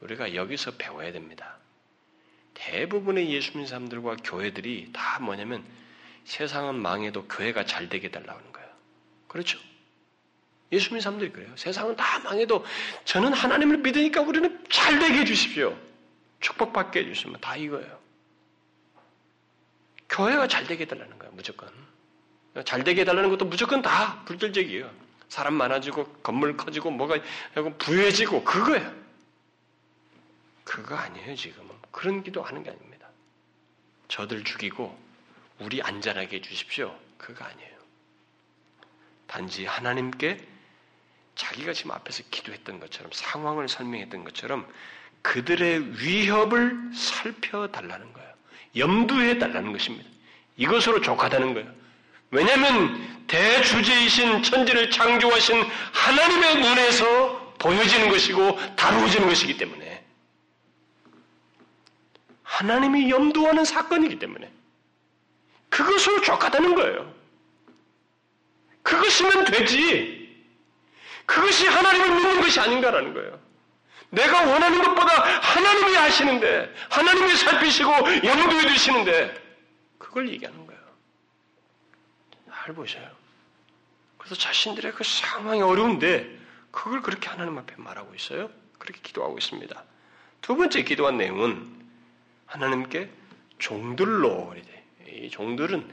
우리가 여기서 배워야 됩니다. 대부분의 예수 믿는 사람들과 교회들이 다 뭐냐면 세상은 망해도 교회가 잘 되게 달라고 하는 거예요. 그렇죠? 예수 믿는 사람들이 그래요. 세상은 다 망해도 저는 하나님을 믿으니까 우리는 잘 되게 해주십시오. 축복받게 해주시면 다 이거예요. 교회가 잘 되게 해달라는 거예요. 무조건. 잘 되게 해달라는 것도 무조건 다 불결적이에요. 사람 많아지고 건물 커지고 뭐가 부유해지고 그거예요. 그거 아니에요 지금은. 그런 기도 하는 게 아닙니다. 저들 죽이고 우리 안전하게 해주십시오. 그거 아니에요. 단지 하나님께 자기가 지금 앞에서 기도했던 것처럼 상황을 설명했던 것처럼 그들의 위협을 살펴달라는 거예요. 염두해달라는 것입니다. 이것으로 족하다는 거예요. 왜냐하면 대주제이신 천지를 창조하신 하나님의 눈에서 보여지는 것이고 다루어지는 것이기 때문에 하나님이 염두하는 사건이기 때문에 그것으로 족하다는 거예요. 그것이면 되지. 그것이 하나님을 믿는 것이 아닌가라는 거예요. 내가 원하는 것보다 하나님이 아시는데 하나님이 살피시고 염두해 주시는데 그걸 얘기하는 거예요. 잘 보셔요. 그래서 자신들의 그 상황이 어려운데 그걸 그렇게 하나님 앞에 말하고 있어요. 그렇게 기도하고 있습니다. 두 번째 기도한 내용은 하나님께 종들로 이 종들은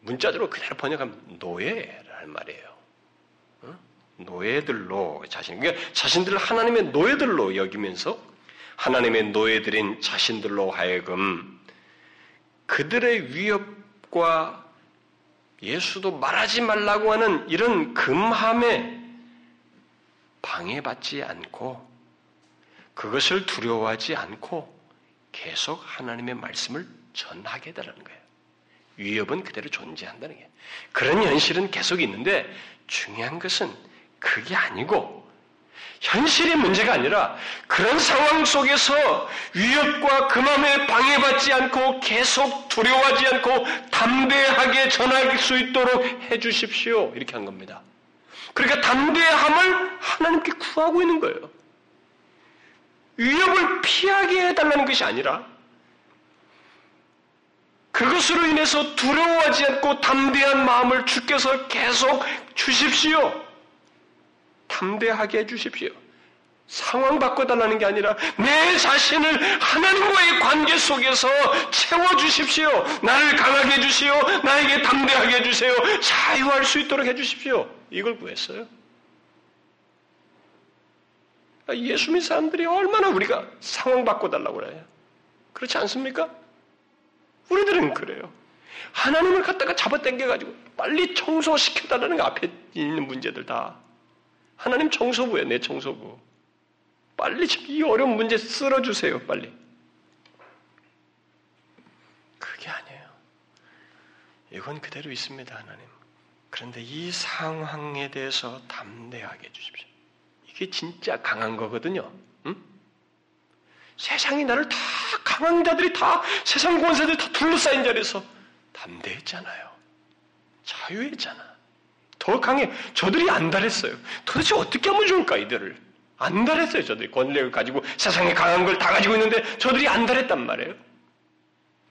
문자대로 그대로 번역하면 노예라는 말이에요. 노예들로 자신, 그러니까 자신들을 하나님의 노예들로 여기면서 하나님의 노예들인 자신들로 하여금 그들의 위협과 예수도 말하지 말라고 하는 이런 금함에 방해받지 않고 그것을 두려워하지 않고 계속 하나님의 말씀을 전하게 되라는 거예요. 위협은 그대로 존재한다는 게. 그런 현실은 계속 있는데 중요한 것은 그게 아니고 현실의 문제가 아니라 그런 상황 속에서 위협과 금함에 방해받지 않고 계속 두려워하지 않고 담대하게 전할 수 있도록 해주십시오. 이렇게 한 겁니다. 그러니까 담대함을 하나님께 구하고 있는 거예요. 위협을 피하게 해달라는 것이 아니라 그것으로 인해서 두려워하지 않고 담대한 마음을 주께서 계속 주십시오. 담대하게 해주십시오. 상황 바꿔달라는 게 아니라 내 자신을 하나님과의 관계 속에서 채워주십시오. 나를 강하게 해주시오. 나에게 담대하게 해주세요. 자유할 수 있도록 해주십시오. 이걸 구했어요. 예수 믿는 사람들이 얼마나 우리가 상황 바꿔달라고 그래요. 그렇지 않습니까? 우리들은 그래요. 하나님을 갖다가 잡아당겨가지고 빨리 청소시켜달라는 거 앞에 있는 문제들 다. 하나님 청소부예요. 내 청소부. 빨리 이 어려운 문제 쓸어주세요. 빨리. 그게 아니에요. 이건 그대로 있습니다. 하나님. 그런데 이 상황에 대해서 담대하게 해주십시오. 이게 진짜 강한 거거든요. 응? 세상이 나를 다 강한 자들이 다 세상 권세들이 다 둘러싸인 자리에서 담대했잖아요. 자유했잖아. 더 강해. 저들이 안달했어요. 도대체 어떻게 하면 좋을까 이들을. 안달했어요. 저들이 권력을 가지고 세상에 강한 걸 다 가지고 있는데 저들이 안달했단 말이에요.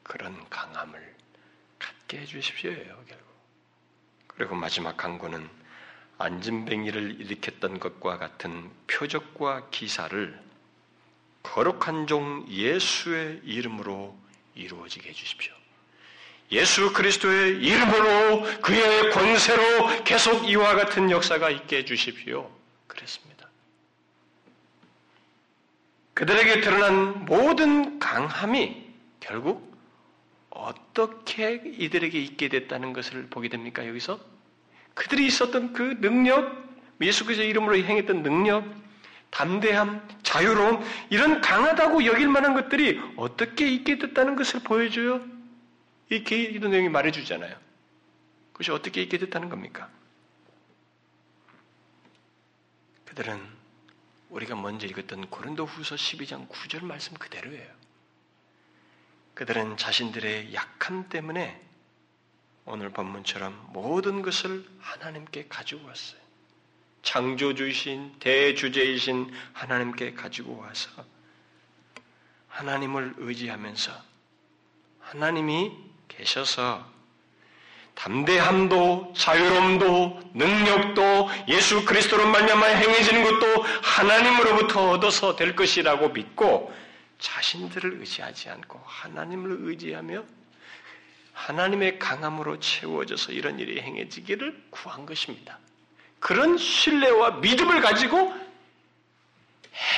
그런 강함을 갖게 해주십시오. 결국. 그리고 마지막 강구는 안진뱅이를 일으켰던 것과 같은 표적과 기사를 거룩한 종 예수의 이름으로 이루어지게 해주십시오. 예수 그리스도의 이름으로 그의 권세로 계속 이와 같은 역사가 있게 해주십시오. 그랬습니다. 그들에게 드러난 모든 강함이 결국 어떻게 이들에게 있게 됐다는 것을 보게 됩니까? 여기서 그들이 있었던 그 능력, 예수 그리스도의 이름으로 행했던 능력, 담대함, 자유로움, 이런 강하다고 여길 만한 것들이 어떻게 있게 됐다는 것을 보여줘요. 이 기도 내용이 말해주잖아요. 그것이 어떻게 있게 됐다는 겁니까? 그들은 우리가 먼저 읽었던 고린도후서 십이 장 구 절 말씀 그대로예요. 그들은 자신들의 약함 때문에 오늘 본문처럼 모든 것을 하나님께 가지고 왔어요. 창조주이신 대주제이신 하나님께 가지고 와서 하나님을 의지하면서 하나님이 계셔서 담대함도 자유로움도 능력도 예수 그리스도로 말미암아 행해지는 것도 하나님으로부터 얻어서 될 것이라고 믿고 자신들을 의지하지 않고 하나님을 의지하며 하나님의 강함으로 채워져서 이런 일이 행해지기를 구한 것입니다. 그런 신뢰와 믿음을 가지고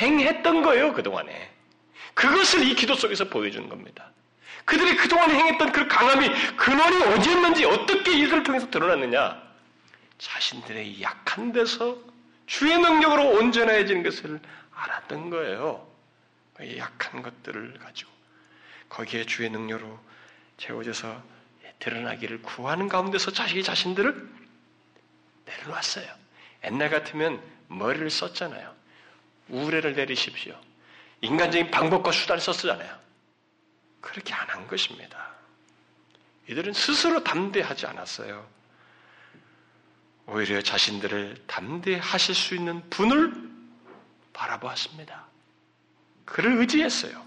행했던 거예요, 그동안에. 그것을 이 기도 속에서 보여주는 겁니다. 그들이 그동안 행했던 그 강함이 근원이 어디였는지 어떻게 이들을 통해서 드러났느냐. 자신들의 약한 데서 주의 능력으로 온전해지는 것을 알았던 거예요. 약한 것들을 가지고 거기에 주의 능력으로 채워져서 드러나기를 구하는 가운데서 자식이 자신들을 내려놨어요. 옛날 같으면 머리를 썼잖아요. 우레를 내리십시오. 인간적인 방법과 수단을 썼잖아요. 그렇게 안 한 것입니다. 이들은 스스로 담대하지 않았어요. 오히려 자신들을 담대하실 수 있는 분을 바라보았습니다. 그를 의지했어요.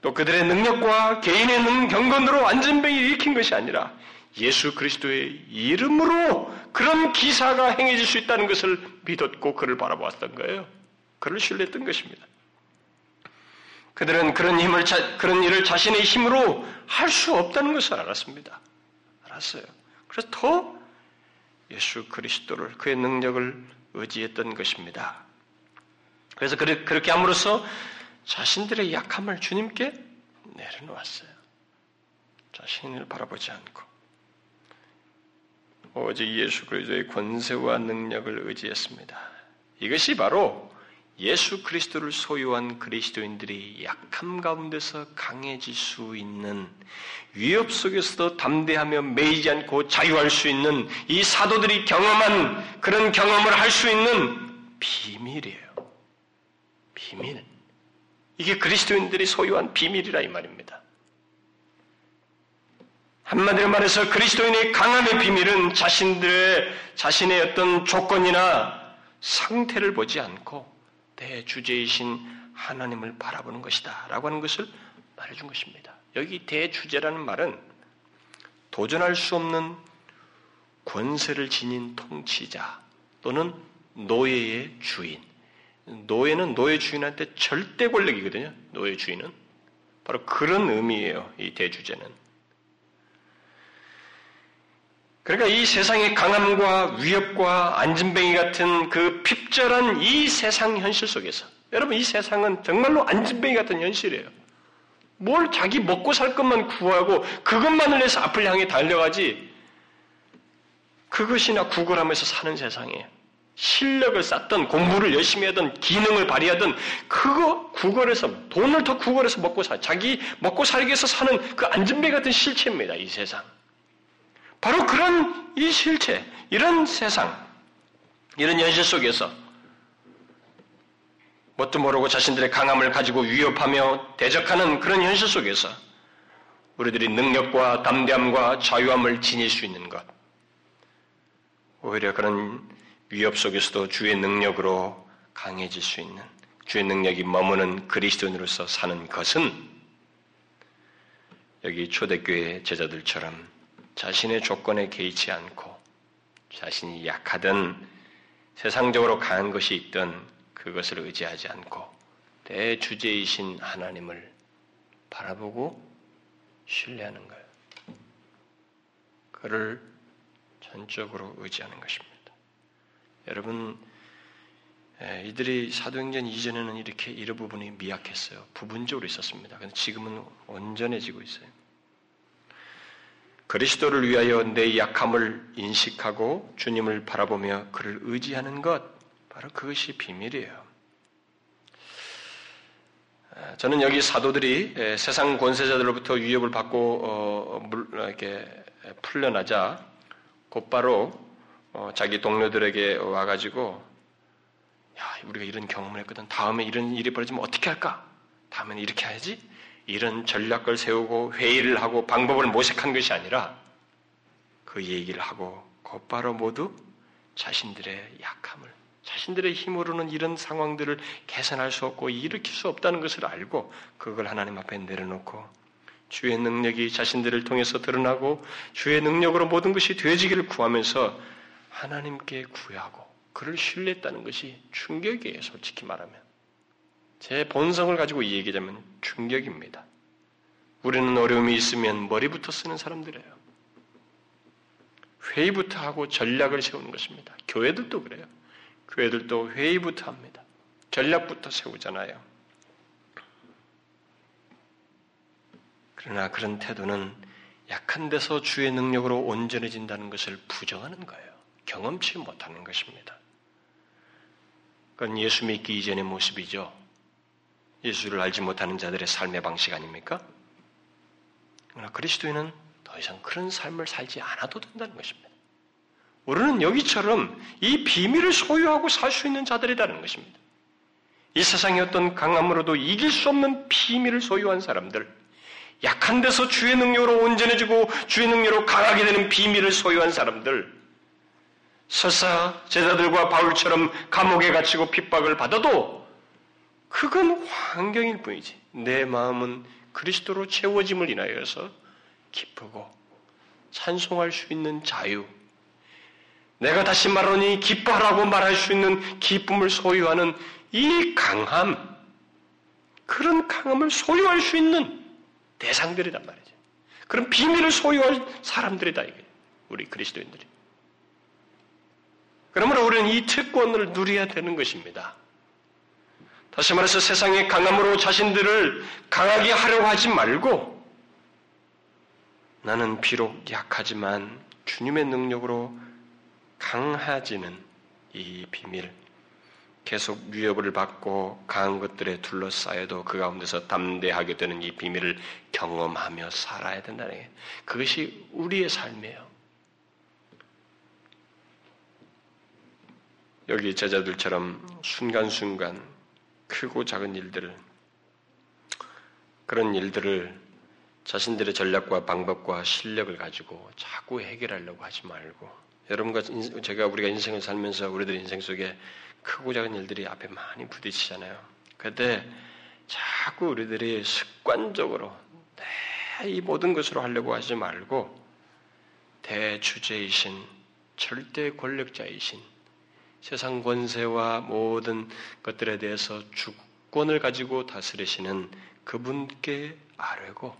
또 그들의 능력과 개인의 능 경건으로 안전병이 일으킨 것이 아니라 예수 그리스도의 이름으로 그런 기사가 행해질 수 있다는 것을 믿었고 그를 바라보았던 거예요. 그를 신뢰했던 것입니다. 그들은 그런 힘을, 그런 일을 자신의 힘으로 할 수 없다는 것을 알았습니다. 알았어요. 그래서 더 예수 그리스도를, 그의 능력을 의지했던 것입니다. 그래서 그렇게 함으로써 자신들의 약함을 주님께 내려놓았어요. 자신을 바라보지 않고 오직 예수 그리스도의 권세와 능력을 의지했습니다. 이것이 바로 예수 그리스도를 소유한 그리스도인들이 약함 가운데서 강해질 수 있는, 위협 속에서도 담대하며 매이지 않고 자유할 수 있는, 이 사도들이 경험한 그런 경험을 할 수 있는 비밀이에요. 비밀. 이게 그리스도인들이 소유한 비밀이라 이 말입니다. 한마디로 말해서 그리스도인의 강함의 비밀은 자신들의, 자신의 어떤 조건이나 상태를 보지 않고 대주제이신 하나님을 바라보는 것이다 라고 하는 것을 말해준 것입니다. 여기 대주제라는 말은 도전할 수 없는 권세를 지닌 통치자 또는 노예의 주인. 노예는 노예 주인한테 절대 권력이거든요. 노예 주인은. 바로 그런 의미예요. 이 대주제는. 그러니까 이 세상의 강함과 위협과 안진뱅이 같은 그 핍절한 이 세상 현실 속에서, 여러분 이 세상은 정말로 안진뱅이 같은 현실이에요. 뭘 자기 먹고 살 것만 구하고 그것만을 해서 앞을 향해 달려가지, 그것이나 구걸하면서 사는 세상이에요. 실력을 쌓던, 공부를 열심히 하던, 기능을 발휘하던, 그거 구걸해서 돈을 더 구걸해서 먹고 살, 자기 먹고 살기 위해서 사는 그 안진뱅이 같은 실체입니다, 이 세상. 바로 그런 이 실체, 이런 세상, 이런 현실 속에서 뭣도 모르고 자신들의 강함을 가지고 위협하며 대적하는 그런 현실 속에서 우리들이 능력과 담대함과 자유함을 지닐 수 있는 것, 오히려 그런 위협 속에서도 주의 능력으로 강해질 수 있는, 주의 능력이 머무는 그리스도인으로서 사는 것은 여기 초대교회 제자들처럼 자신의 조건에 개의치 않고 자신이 약하든 세상적으로 강한 것이 있든 그것을 의지하지 않고 대주제이신 하나님을 바라보고 신뢰하는 거예요. 그를 전적으로 의지하는 것입니다. 여러분, 이들이 사도행전 이전에는 이렇게 이런 부분이 미약했어요. 부분적으로 있었습니다. 그런데 지금은 온전해지고 있어요. 그리스도를 위하여 내 약함을 인식하고 주님을 바라보며 그를 의지하는 것, 바로 그것이 비밀이에요. 저는 여기 사도들이 세상 권세자들로부터 위협을 받고 이렇게 풀려나자 곧바로 자기 동료들에게 와가지고, 야, 우리가 이런 경험을 했거든. 다음에 이런 일이 벌어지면 어떻게 할까? 다음에는 이렇게 해야지. 이런 전략을 세우고 회의를 하고 방법을 모색한 것이 아니라 그 얘기를 하고 곧바로 모두 자신들의 약함을, 자신들의 힘으로는 이런 상황들을 개선할 수 없고 일으킬 수 없다는 것을 알고 그걸 하나님 앞에 내려놓고 주의 능력이 자신들을 통해서 드러나고 주의 능력으로 모든 것이 되어지기를 구하면서 하나님께 구하고 그를 신뢰했다는 것이 충격이에요. 솔직히 말하면. 제 본성을 가지고 이 얘기하자면 충격입니다. 우리는 어려움이 있으면 머리부터 쓰는 사람들이에요. 회의부터 하고 전략을 세우는 것입니다. 교회들도 그래요. 교회들도 회의부터 합니다. 전략부터 세우잖아요. 그러나 그런 태도는 약한 데서 주의 능력으로 온전해진다는 것을 부정하는 거예요. 경험치 못하는 것입니다. 그건 예수 믿기 이전의 모습이죠. 예수를 알지 못하는 자들의 삶의 방식 아닙니까? 그러나 그리스도인은 더 이상 그런 삶을 살지 않아도 된다는 것입니다. 우리는 여기처럼 이 비밀을 소유하고 살 수 있는 자들이라는 것입니다. 이 세상의 어떤 강함으로도 이길 수 없는 비밀을 소유한 사람들, 약한 데서 주의 능력으로 온전해지고 주의 능력으로 강하게 되는 비밀을 소유한 사람들, 설사 제자들과 바울처럼 감옥에 갇히고 핍박을 받아도 그건 환경일 뿐이지 내 마음은 그리스도로 채워짐을 인하여서 기쁘고 찬송할 수 있는 자유, 내가 다시 말하니 기뻐하라고 말할 수 있는 기쁨을 소유하는 이 강함, 그런 강함을 소유할 수 있는 대상들이란 말이지. 그런 비밀을 소유할 사람들이다, 이게 우리 그리스도인들이. 그러므로 우리는 이 특권을 누려야 되는 것입니다. 다시 말해서 세상의 강함으로 자신들을 강하게 하려고 하지 말고, 나는 비록 약하지만 주님의 능력으로 강해지는 이 비밀, 계속 위협을 받고 강한 것들에 둘러싸여도 그 가운데서 담대하게 되는 이 비밀을 경험하며 살아야 된다는 게, 그것이 우리의 삶이에요. 여기 제자들처럼 순간순간 크고 작은 일들을, 그런 일들을 자신들의 전략과 방법과 실력을 가지고 자꾸 해결하려고 하지 말고, 여러분과 인생, 제가 우리가 인생을 살면서 우리들 인생 속에 크고 작은 일들이 앞에 많이 부딪히잖아요. 그때 자꾸 우리들이 습관적으로 내 이 모든 것으로 하려고 하지 말고 대주제이신, 절대 권력자이신, 세상 권세와 모든 것들에 대해서 주권을 가지고 다스리시는 그분께 아뢰고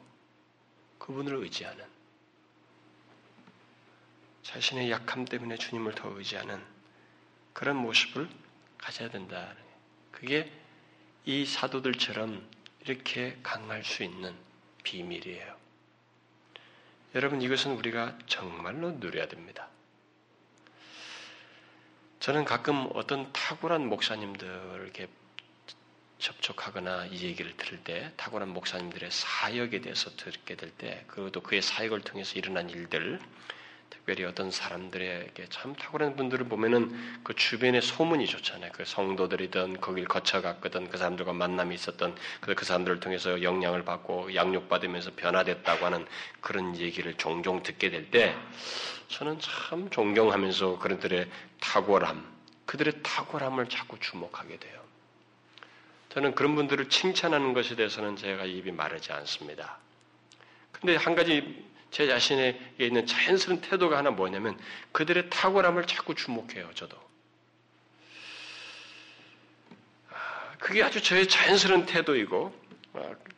그분을 의지하는, 자신의 약함 때문에 주님을 더 의지하는 그런 모습을 가져야 된다. 그게 이 사도들처럼 이렇게 강할 수 있는 비밀이에요. 여러분, 이것은 우리가 정말로 누려야 됩니다. 저는 가끔 어떤 탁월한 목사님들에게 접촉하거나 이 얘기를 들을 때, 탁월한 목사님들의 사역에 대해서 듣게 될 때, 그것도 그의 사역을 통해서 일어난 일들, 특별히 어떤 사람들에게 참 탁월한 분들을 보면은 그 주변에 소문이 좋잖아요. 그 성도들이든 거길 거쳐갔거든 그 사람들과 만남이 있었던, 그 사람들을 통해서 영향을 받고 양육받으면서 변화됐다고 하는 그런 얘기를 종종 듣게 될 때, 저는 참 존경하면서 그들의 탁월함, 그들의 탁월함을 자꾸 주목하게 돼요. 저는 그런 분들을 칭찬하는 것에 대해서는 제가 입이 마르지 않습니다. 근데 한 가지 제 자신에 있는 자연스러운 태도가 하나 뭐냐면, 그들의 탁월함을 자꾸 주목해요, 저도. 그게 아주 저의 자연스러운 태도이고,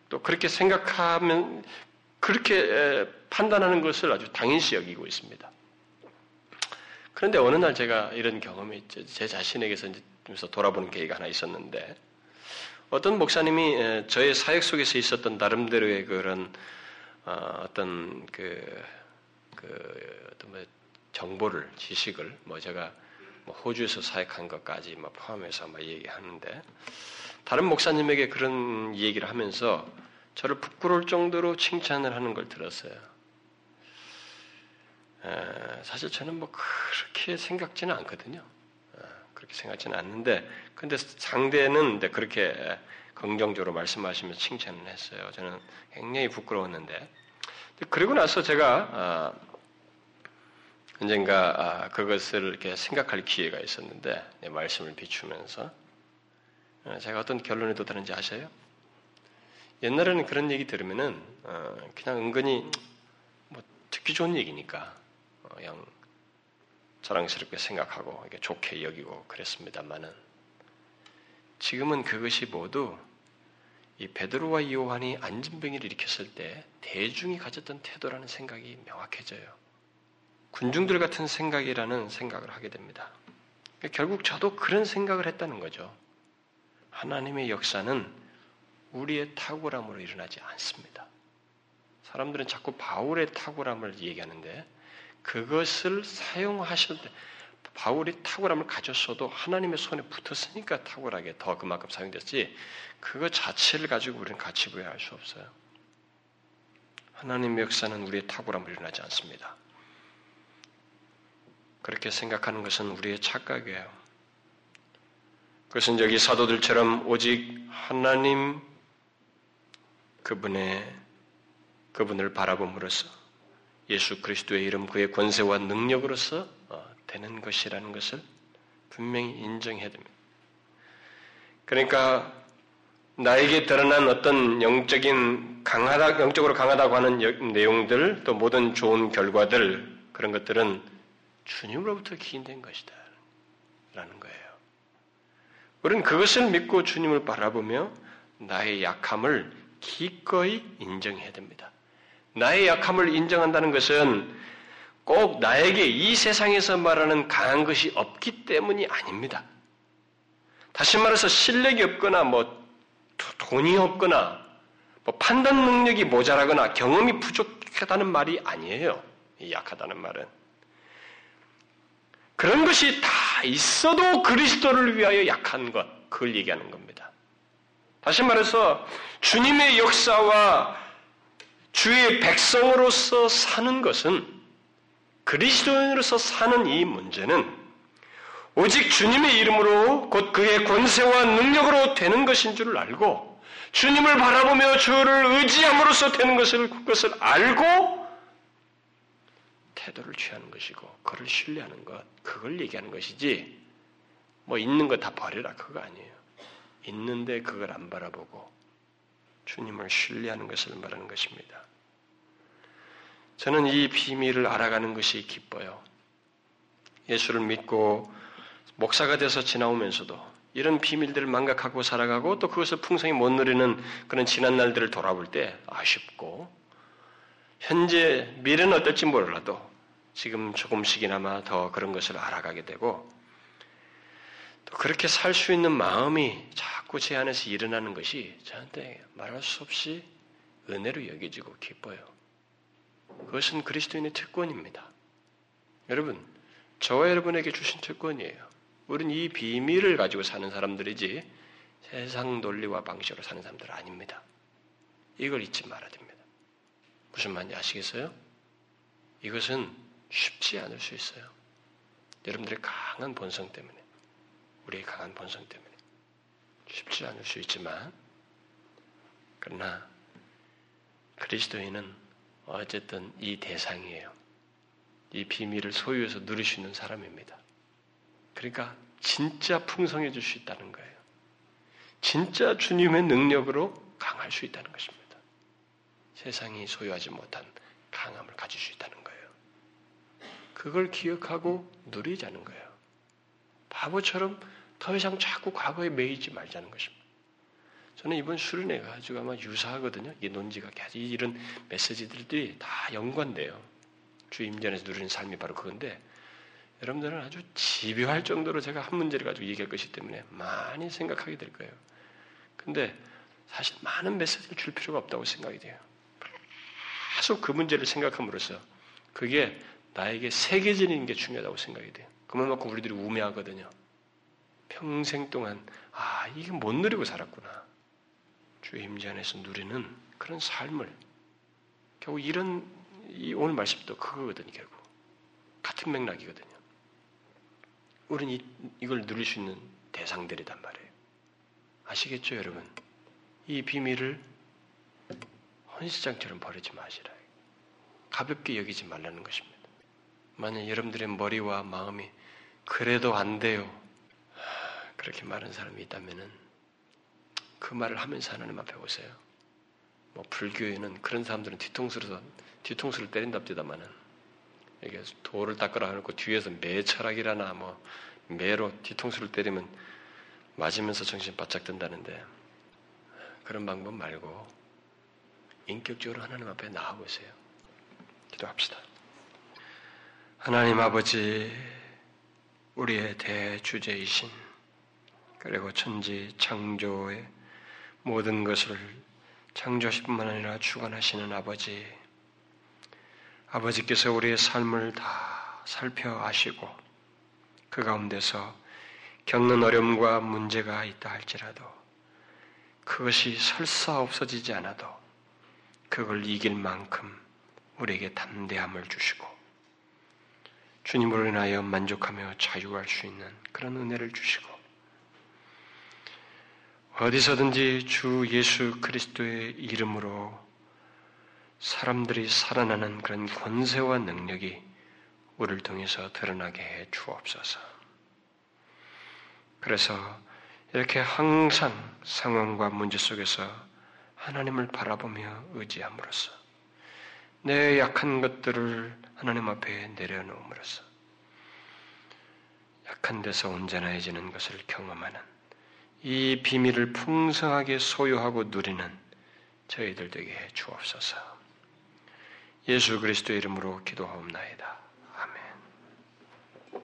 또 그렇게 생각하면, 그렇게 판단하는 것을 아주 당연시 여기고 있습니다. 그런데 어느 날 제가 이런 경험이 제 자신에게서 이제 돌아보는 계기가 하나 있었는데, 어떤 목사님이 저의 사역 속에서 있었던 나름대로의 그런 어떤 그, 그 어떤 뭐 정보를, 지식을 뭐 제가 호주에서 사역한 것까지 막 포함해서 막 얘기하는데, 다른 목사님에게 그런 얘기를 하면서 저를 부끄러울 정도로 칭찬을 하는 걸 들었어요. 에, 사실 저는 뭐 그렇게 생각지는 않거든요. 에, 그렇게 생각지는 않는데, 근데 상대는 그렇게 긍정적으로 말씀하시면서 칭찬을 했어요. 저는 굉장히 부끄러웠는데, 그러고 나서 제가 아, 언젠가 그것을 이렇게 생각할 기회가 있었는데, 말씀을 비추면서 제가 어떤 결론에 도달했는지 아세요? 옛날에는 그런 얘기 들으면은 그냥 은근히 뭐 듣기 좋은 얘기니까 그냥 자랑스럽게 생각하고 이렇게 좋게 여기고 그랬습니다만은, 지금은 그것이 모두 이 베드로와 요한이 안진병이를 일으켰을 때 대중이 가졌던 태도라는 생각이 명확해져요. 군중들 같은 생각이라는 생각을 하게 됩니다. 결국 저도 그런 생각을 했다는 거죠. 하나님의 역사는 우리의 탁월함으로 일어나지 않습니다. 사람들은 자꾸 바울의 탁월함을 얘기하는데, 그것을 사용하실 때 바울이 탁월함을 가졌어도 하나님의 손에 붙었으니까 탁월하게 더 그만큼 사용됐지, 그것 자체를 가지고 우리는 가치 부여할 수 없어요. 하나님의 역사는 우리의 탁월함으로 일어나지 않습니다. 그렇게 생각하는 것은 우리의 착각이에요. 그것은 여기 사도들처럼 오직 하나님 그분의 그분을 바라봄으로써 예수 그리스도의 이름 그의 권세와 능력으로써 되는 것이라는 것을 분명히 인정해야 됩니다. 그러니까 나에게 드러난 어떤 영적인 강하다 영적으로 강하다고 하는 내용들, 또 모든 좋은 결과들, 그런 것들은 주님으로부터 기인된 것이다 라는 거예요. 우리는 그것을 믿고 주님을 바라보며 나의 약함을 기꺼이 인정해야 됩니다. 나의 약함을 인정한다는 것은 꼭 나에게 이 세상에서 말하는 강한 것이 없기 때문이 아닙니다. 다시 말해서 실력이 없거나 뭐 돈이 없거나 뭐 판단 능력이 모자라거나 경험이 부족하다는 말이 아니에요. 이 약하다는 말은 그런 것이 다 있어도 그리스도를 위하여 약한 것, 그걸 얘기하는 겁니다. 다시 말해서 주님의 역사와 주의 백성으로서 사는 것은, 그리스도인으로서 사는 이 문제는 오직 주님의 이름으로 곧 그의 권세와 능력으로 되는 것인 줄 알고, 주님을 바라보며 주를 의지함으로써 되는 것을, 그것을 알고 태도를 취하는 것이고 그를 신뢰하는 것, 그걸 얘기하는 것이지, 뭐 있는 거 다 버려라 그거 아니에요. 있는데 그걸 안 바라보고 주님을 신뢰하는 것을 말하는 것입니다. 저는 이 비밀을 알아가는 것이 기뻐요. 예수를 믿고 목사가 돼서 지나오면서도 이런 비밀들을 망각하고 살아가고, 또 그것을 풍성히 못 누리는 그런 지난 날들을 돌아볼 때 아쉽고, 현재 미래는 어떨지 몰라도 지금 조금씩이나마 더 그런 것을 알아가게 되고, 또 그렇게 살 수 있는 마음이 자꾸 제 안에서 일어나는 것이 저한테 말할 수 없이 은혜로 여겨지고 기뻐요. 그것은 그리스도인의 특권입니다. 여러분, 저와 여러분에게 주신 특권이에요. 우린 이 비밀을 가지고 사는 사람들이지 세상 논리와 방식으로 사는 사람들은 아닙니다. 이걸 잊지 말아야 됩니다. 무슨 말인지 아시겠어요? 이것은 쉽지 않을 수 있어요. 여러분들의 강한 본성 때문에, 우리의 강한 본성 때문에 쉽지 않을 수 있지만, 그러나 그리스도인은 어쨌든 이 대상이에요. 이 비밀을 소유해서 누릴 수 있는 사람입니다. 그러니까 진짜 풍성해질 수 있다는 거예요. 진짜 주님의 능력으로 강할 수 있다는 것입니다. 세상이 소유하지 못한 강함을 가질 수 있다는 거예요. 그걸 기억하고 누리자는 거예요. 바보처럼 더 이상 자꾸 과거에 매이지 말자는 것입니다. 저는 이번 수련회 가지고 아마 유사하거든요. 이 논지가 계속 이런 메시지들이 다 연관돼요. 주 임전에서 누리는 삶이 바로 그건데, 여러분들은 아주 집요할 정도로 제가 한 문제를 가지고 얘기할 것이기 때문에 많이 생각하게 될 거예요. 근데 사실 많은 메시지를 줄 필요가 없다고 생각이 돼요. 계속 그 문제를 생각함으로써 그게 나에게 새겨지는 게 중요하다고 생각이 돼요. 그만큼 우리들이 우매하거든요. 평생 동안 아, 이게 못 누리고 살았구나. 주의 임재 안에서 누리는 그런 삶을 결국 이런 이 오늘 말씀도 그거거든요. 결국 같은 맥락이거든요. 우리는 이, 이걸 누릴 수 있는 대상들이란 말이에요. 아시겠죠, 여러분? 이 비밀을 헌시장처럼 버리지 마시라. 가볍게 여기지 말라는 것입니다. 만약 여러분들의 머리와 마음이 그래도 안 돼요, 그렇게 말하는 사람이 있다면은 그 말을 하면서 하나님 앞에 오세요. 뭐 불교에는 그런 사람들은 뒤통수로 뒤통수를 때린답디다마는 이게 돌을 닦으라 해놓고 뒤에서 매철학이라나 뭐 매로 뒤통수를 때리면 맞으면서 정신 바짝 든다는데 그런 방법 말고 인격적으로 하나님 앞에 나아오세요. 기도합시다. 하나님 아버지, 우리의 대주제이신 그리고 천지 창조의 모든 것을 창조하실 뿐만 아니라 주관하시는 아버지, 아버지께서 우리의 삶을 다 살펴 아시고 그 가운데서 겪는 어려움과 문제가 있다 할지라도 그것이 설사 없어지지 않아도 그걸 이길 만큼 우리에게 담대함을 주시고 주님으로 인하여 만족하며 자유할 수 있는 그런 은혜를 주시고 어디서든지 주 예수 그리스도의 이름으로 사람들이 살아나는 그런 권세와 능력이 우리를 통해서 드러나게 해 주옵소서. 그래서 이렇게 항상 상황과 문제 속에서 하나님을 바라보며 의지함으로써 내 약한 것들을 하나님 앞에 내려놓음으로써 약한 데서 온전해지는 것을 경험하는 이 비밀을 풍성하게 소유하고 누리는 저희들 되게 해 주옵소서. 예수 그리스도의 이름으로 기도하옵나이다.